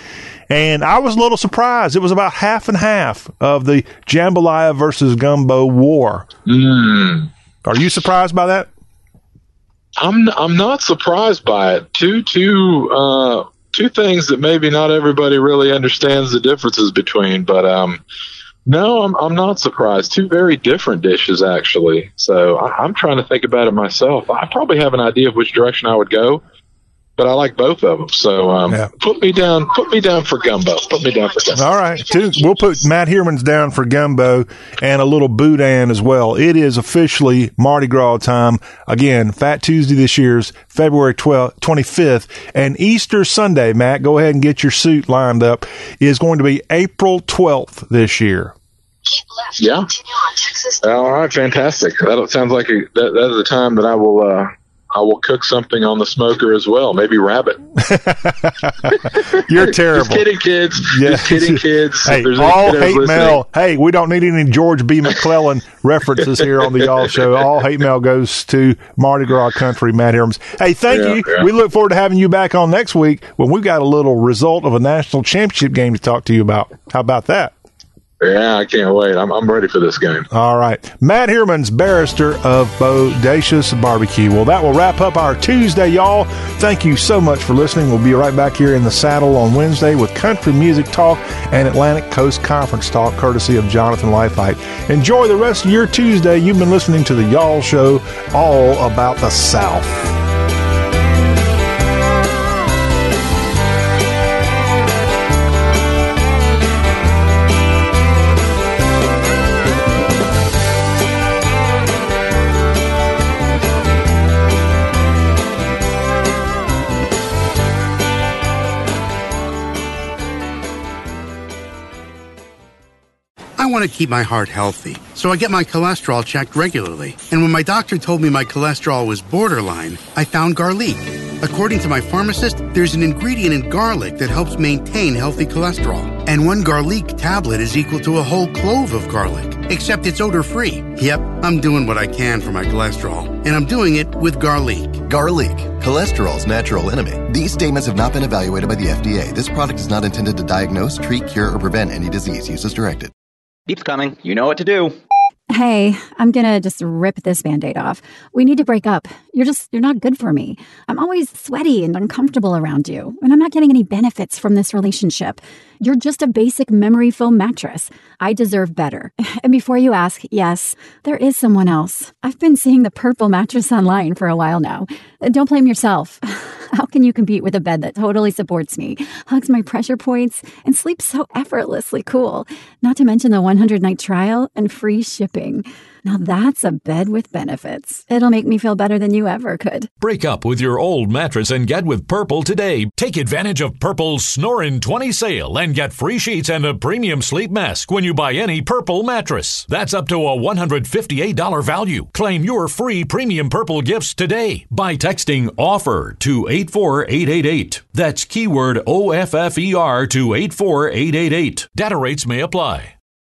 And I was a little surprised. It was about half and half of the jambalaya versus gumbo war. Mm. Are you surprised by that? I'm not surprised by it. Two things that maybe not everybody really understands the differences between, but no, I'm not surprised. Two very different dishes, actually. So I'm trying to think about it myself. I probably have an idea of which direction I would go, but I like both of them. So put me down for gumbo. All right, we'll put Matt Heerman's down for gumbo and a little boudin as well. It is officially Mardi Gras time again. Fat Tuesday this year's February 25th, and Easter Sunday, Matt, go ahead and get your suit lined up, is going to be April 12th this year. Yeah. All right, fantastic. That sounds like that is the time that I will cook something on the smoker as well, maybe rabbit. You're terrible. Just kidding, kids. Yeah. Just kidding, kids. Hey, all hate mail. Hey, we don't need any George B. McClellan references here on the Y'all Show. All hate mail goes to Mardi Gras country, Matt Herms. Hey, thank you. Yeah. We look forward to having you back on next week when we've got a little result of a national championship game to talk to you about. How about that? Yeah, I can't wait. I'm ready for this game. All right. Matt Heerman's barrister of Bodacious Barbecue. Well, that will wrap up our Tuesday, y'all. Thank you so much for listening. We'll be right back here in the saddle on Wednesday with country music talk and Atlantic Coast Conference talk, courtesy of Jonathan Leifheit. Enjoy the rest of your Tuesday. You've been listening to the Y'all Show, all about the South. I want to keep my heart healthy, so I get my cholesterol checked regularly. And when my doctor told me my cholesterol was borderline, I found garlic. According to my pharmacist, there's an ingredient in garlic that helps maintain healthy cholesterol. And one garlic tablet is equal to a whole clove of garlic, except it's odor-free. Yep, I'm doing what I can for my cholesterol, and I'm doing it with garlic. Garlic, cholesterol's natural enemy. These statements have not been evaluated by the FDA. This product is not intended to diagnose, treat, cure, or prevent any disease. Use as directed. Beep's coming. You know what to do. Hey, I'm going to just rip this Band-Aid off. We need to break up. You're not good for me. I'm always sweaty and uncomfortable around you, and I'm not getting any benefits from this relationship. You're just a basic memory foam mattress. I deserve better. And before you ask, yes, there is someone else. I've been seeing the purple mattress online for a while now. Don't blame yourself. How can you compete with a bed that totally supports me, hugs my pressure points, and sleeps so effortlessly cool? Not to mention the 100-night trial and free shipping. Now that's a bed with benefits. It'll make me feel better than you ever could. Break up with your old mattress and get with Purple today. Take advantage of Purple's Snorin' 20 sale and get free sheets and a premium sleep mask when you buy any Purple mattress. That's up to a $158 value. Claim your free premium Purple gifts today by texting OFFER to 84888. That's keyword OFFER to 84888. Data rates may apply.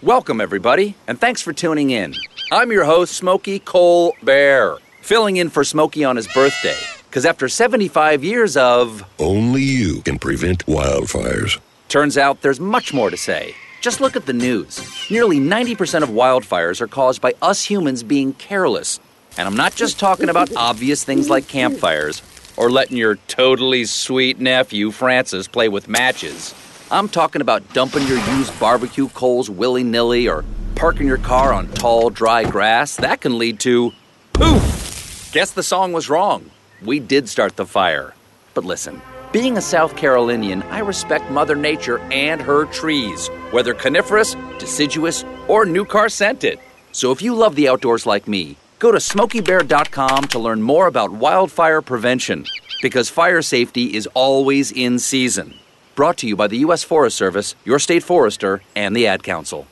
Welcome, everybody, and thanks for tuning in. I'm your host, Smokey Cole Bear, filling in for Smokey on his birthday, because after 75 years of... Only you can prevent wildfires. Turns out there's much more to say. Just look at the news. Nearly 90% of wildfires are caused by us humans being careless. And I'm not just talking about obvious things like campfires or letting your totally sweet nephew, Francis, play with matches. I'm talking about dumping your used barbecue coals willy-nilly or parking your car on tall, dry grass. That can lead to poof! Guess the song was wrong. We did start the fire. But listen, being a South Carolinian, I respect Mother Nature and her trees, whether coniferous, deciduous, or new car scented. So if you love the outdoors like me, go to SmokeyBear.com to learn more about wildfire prevention, because fire safety is always in season. Brought to you by the U.S. Forest Service, your state forester, and the Ad Council.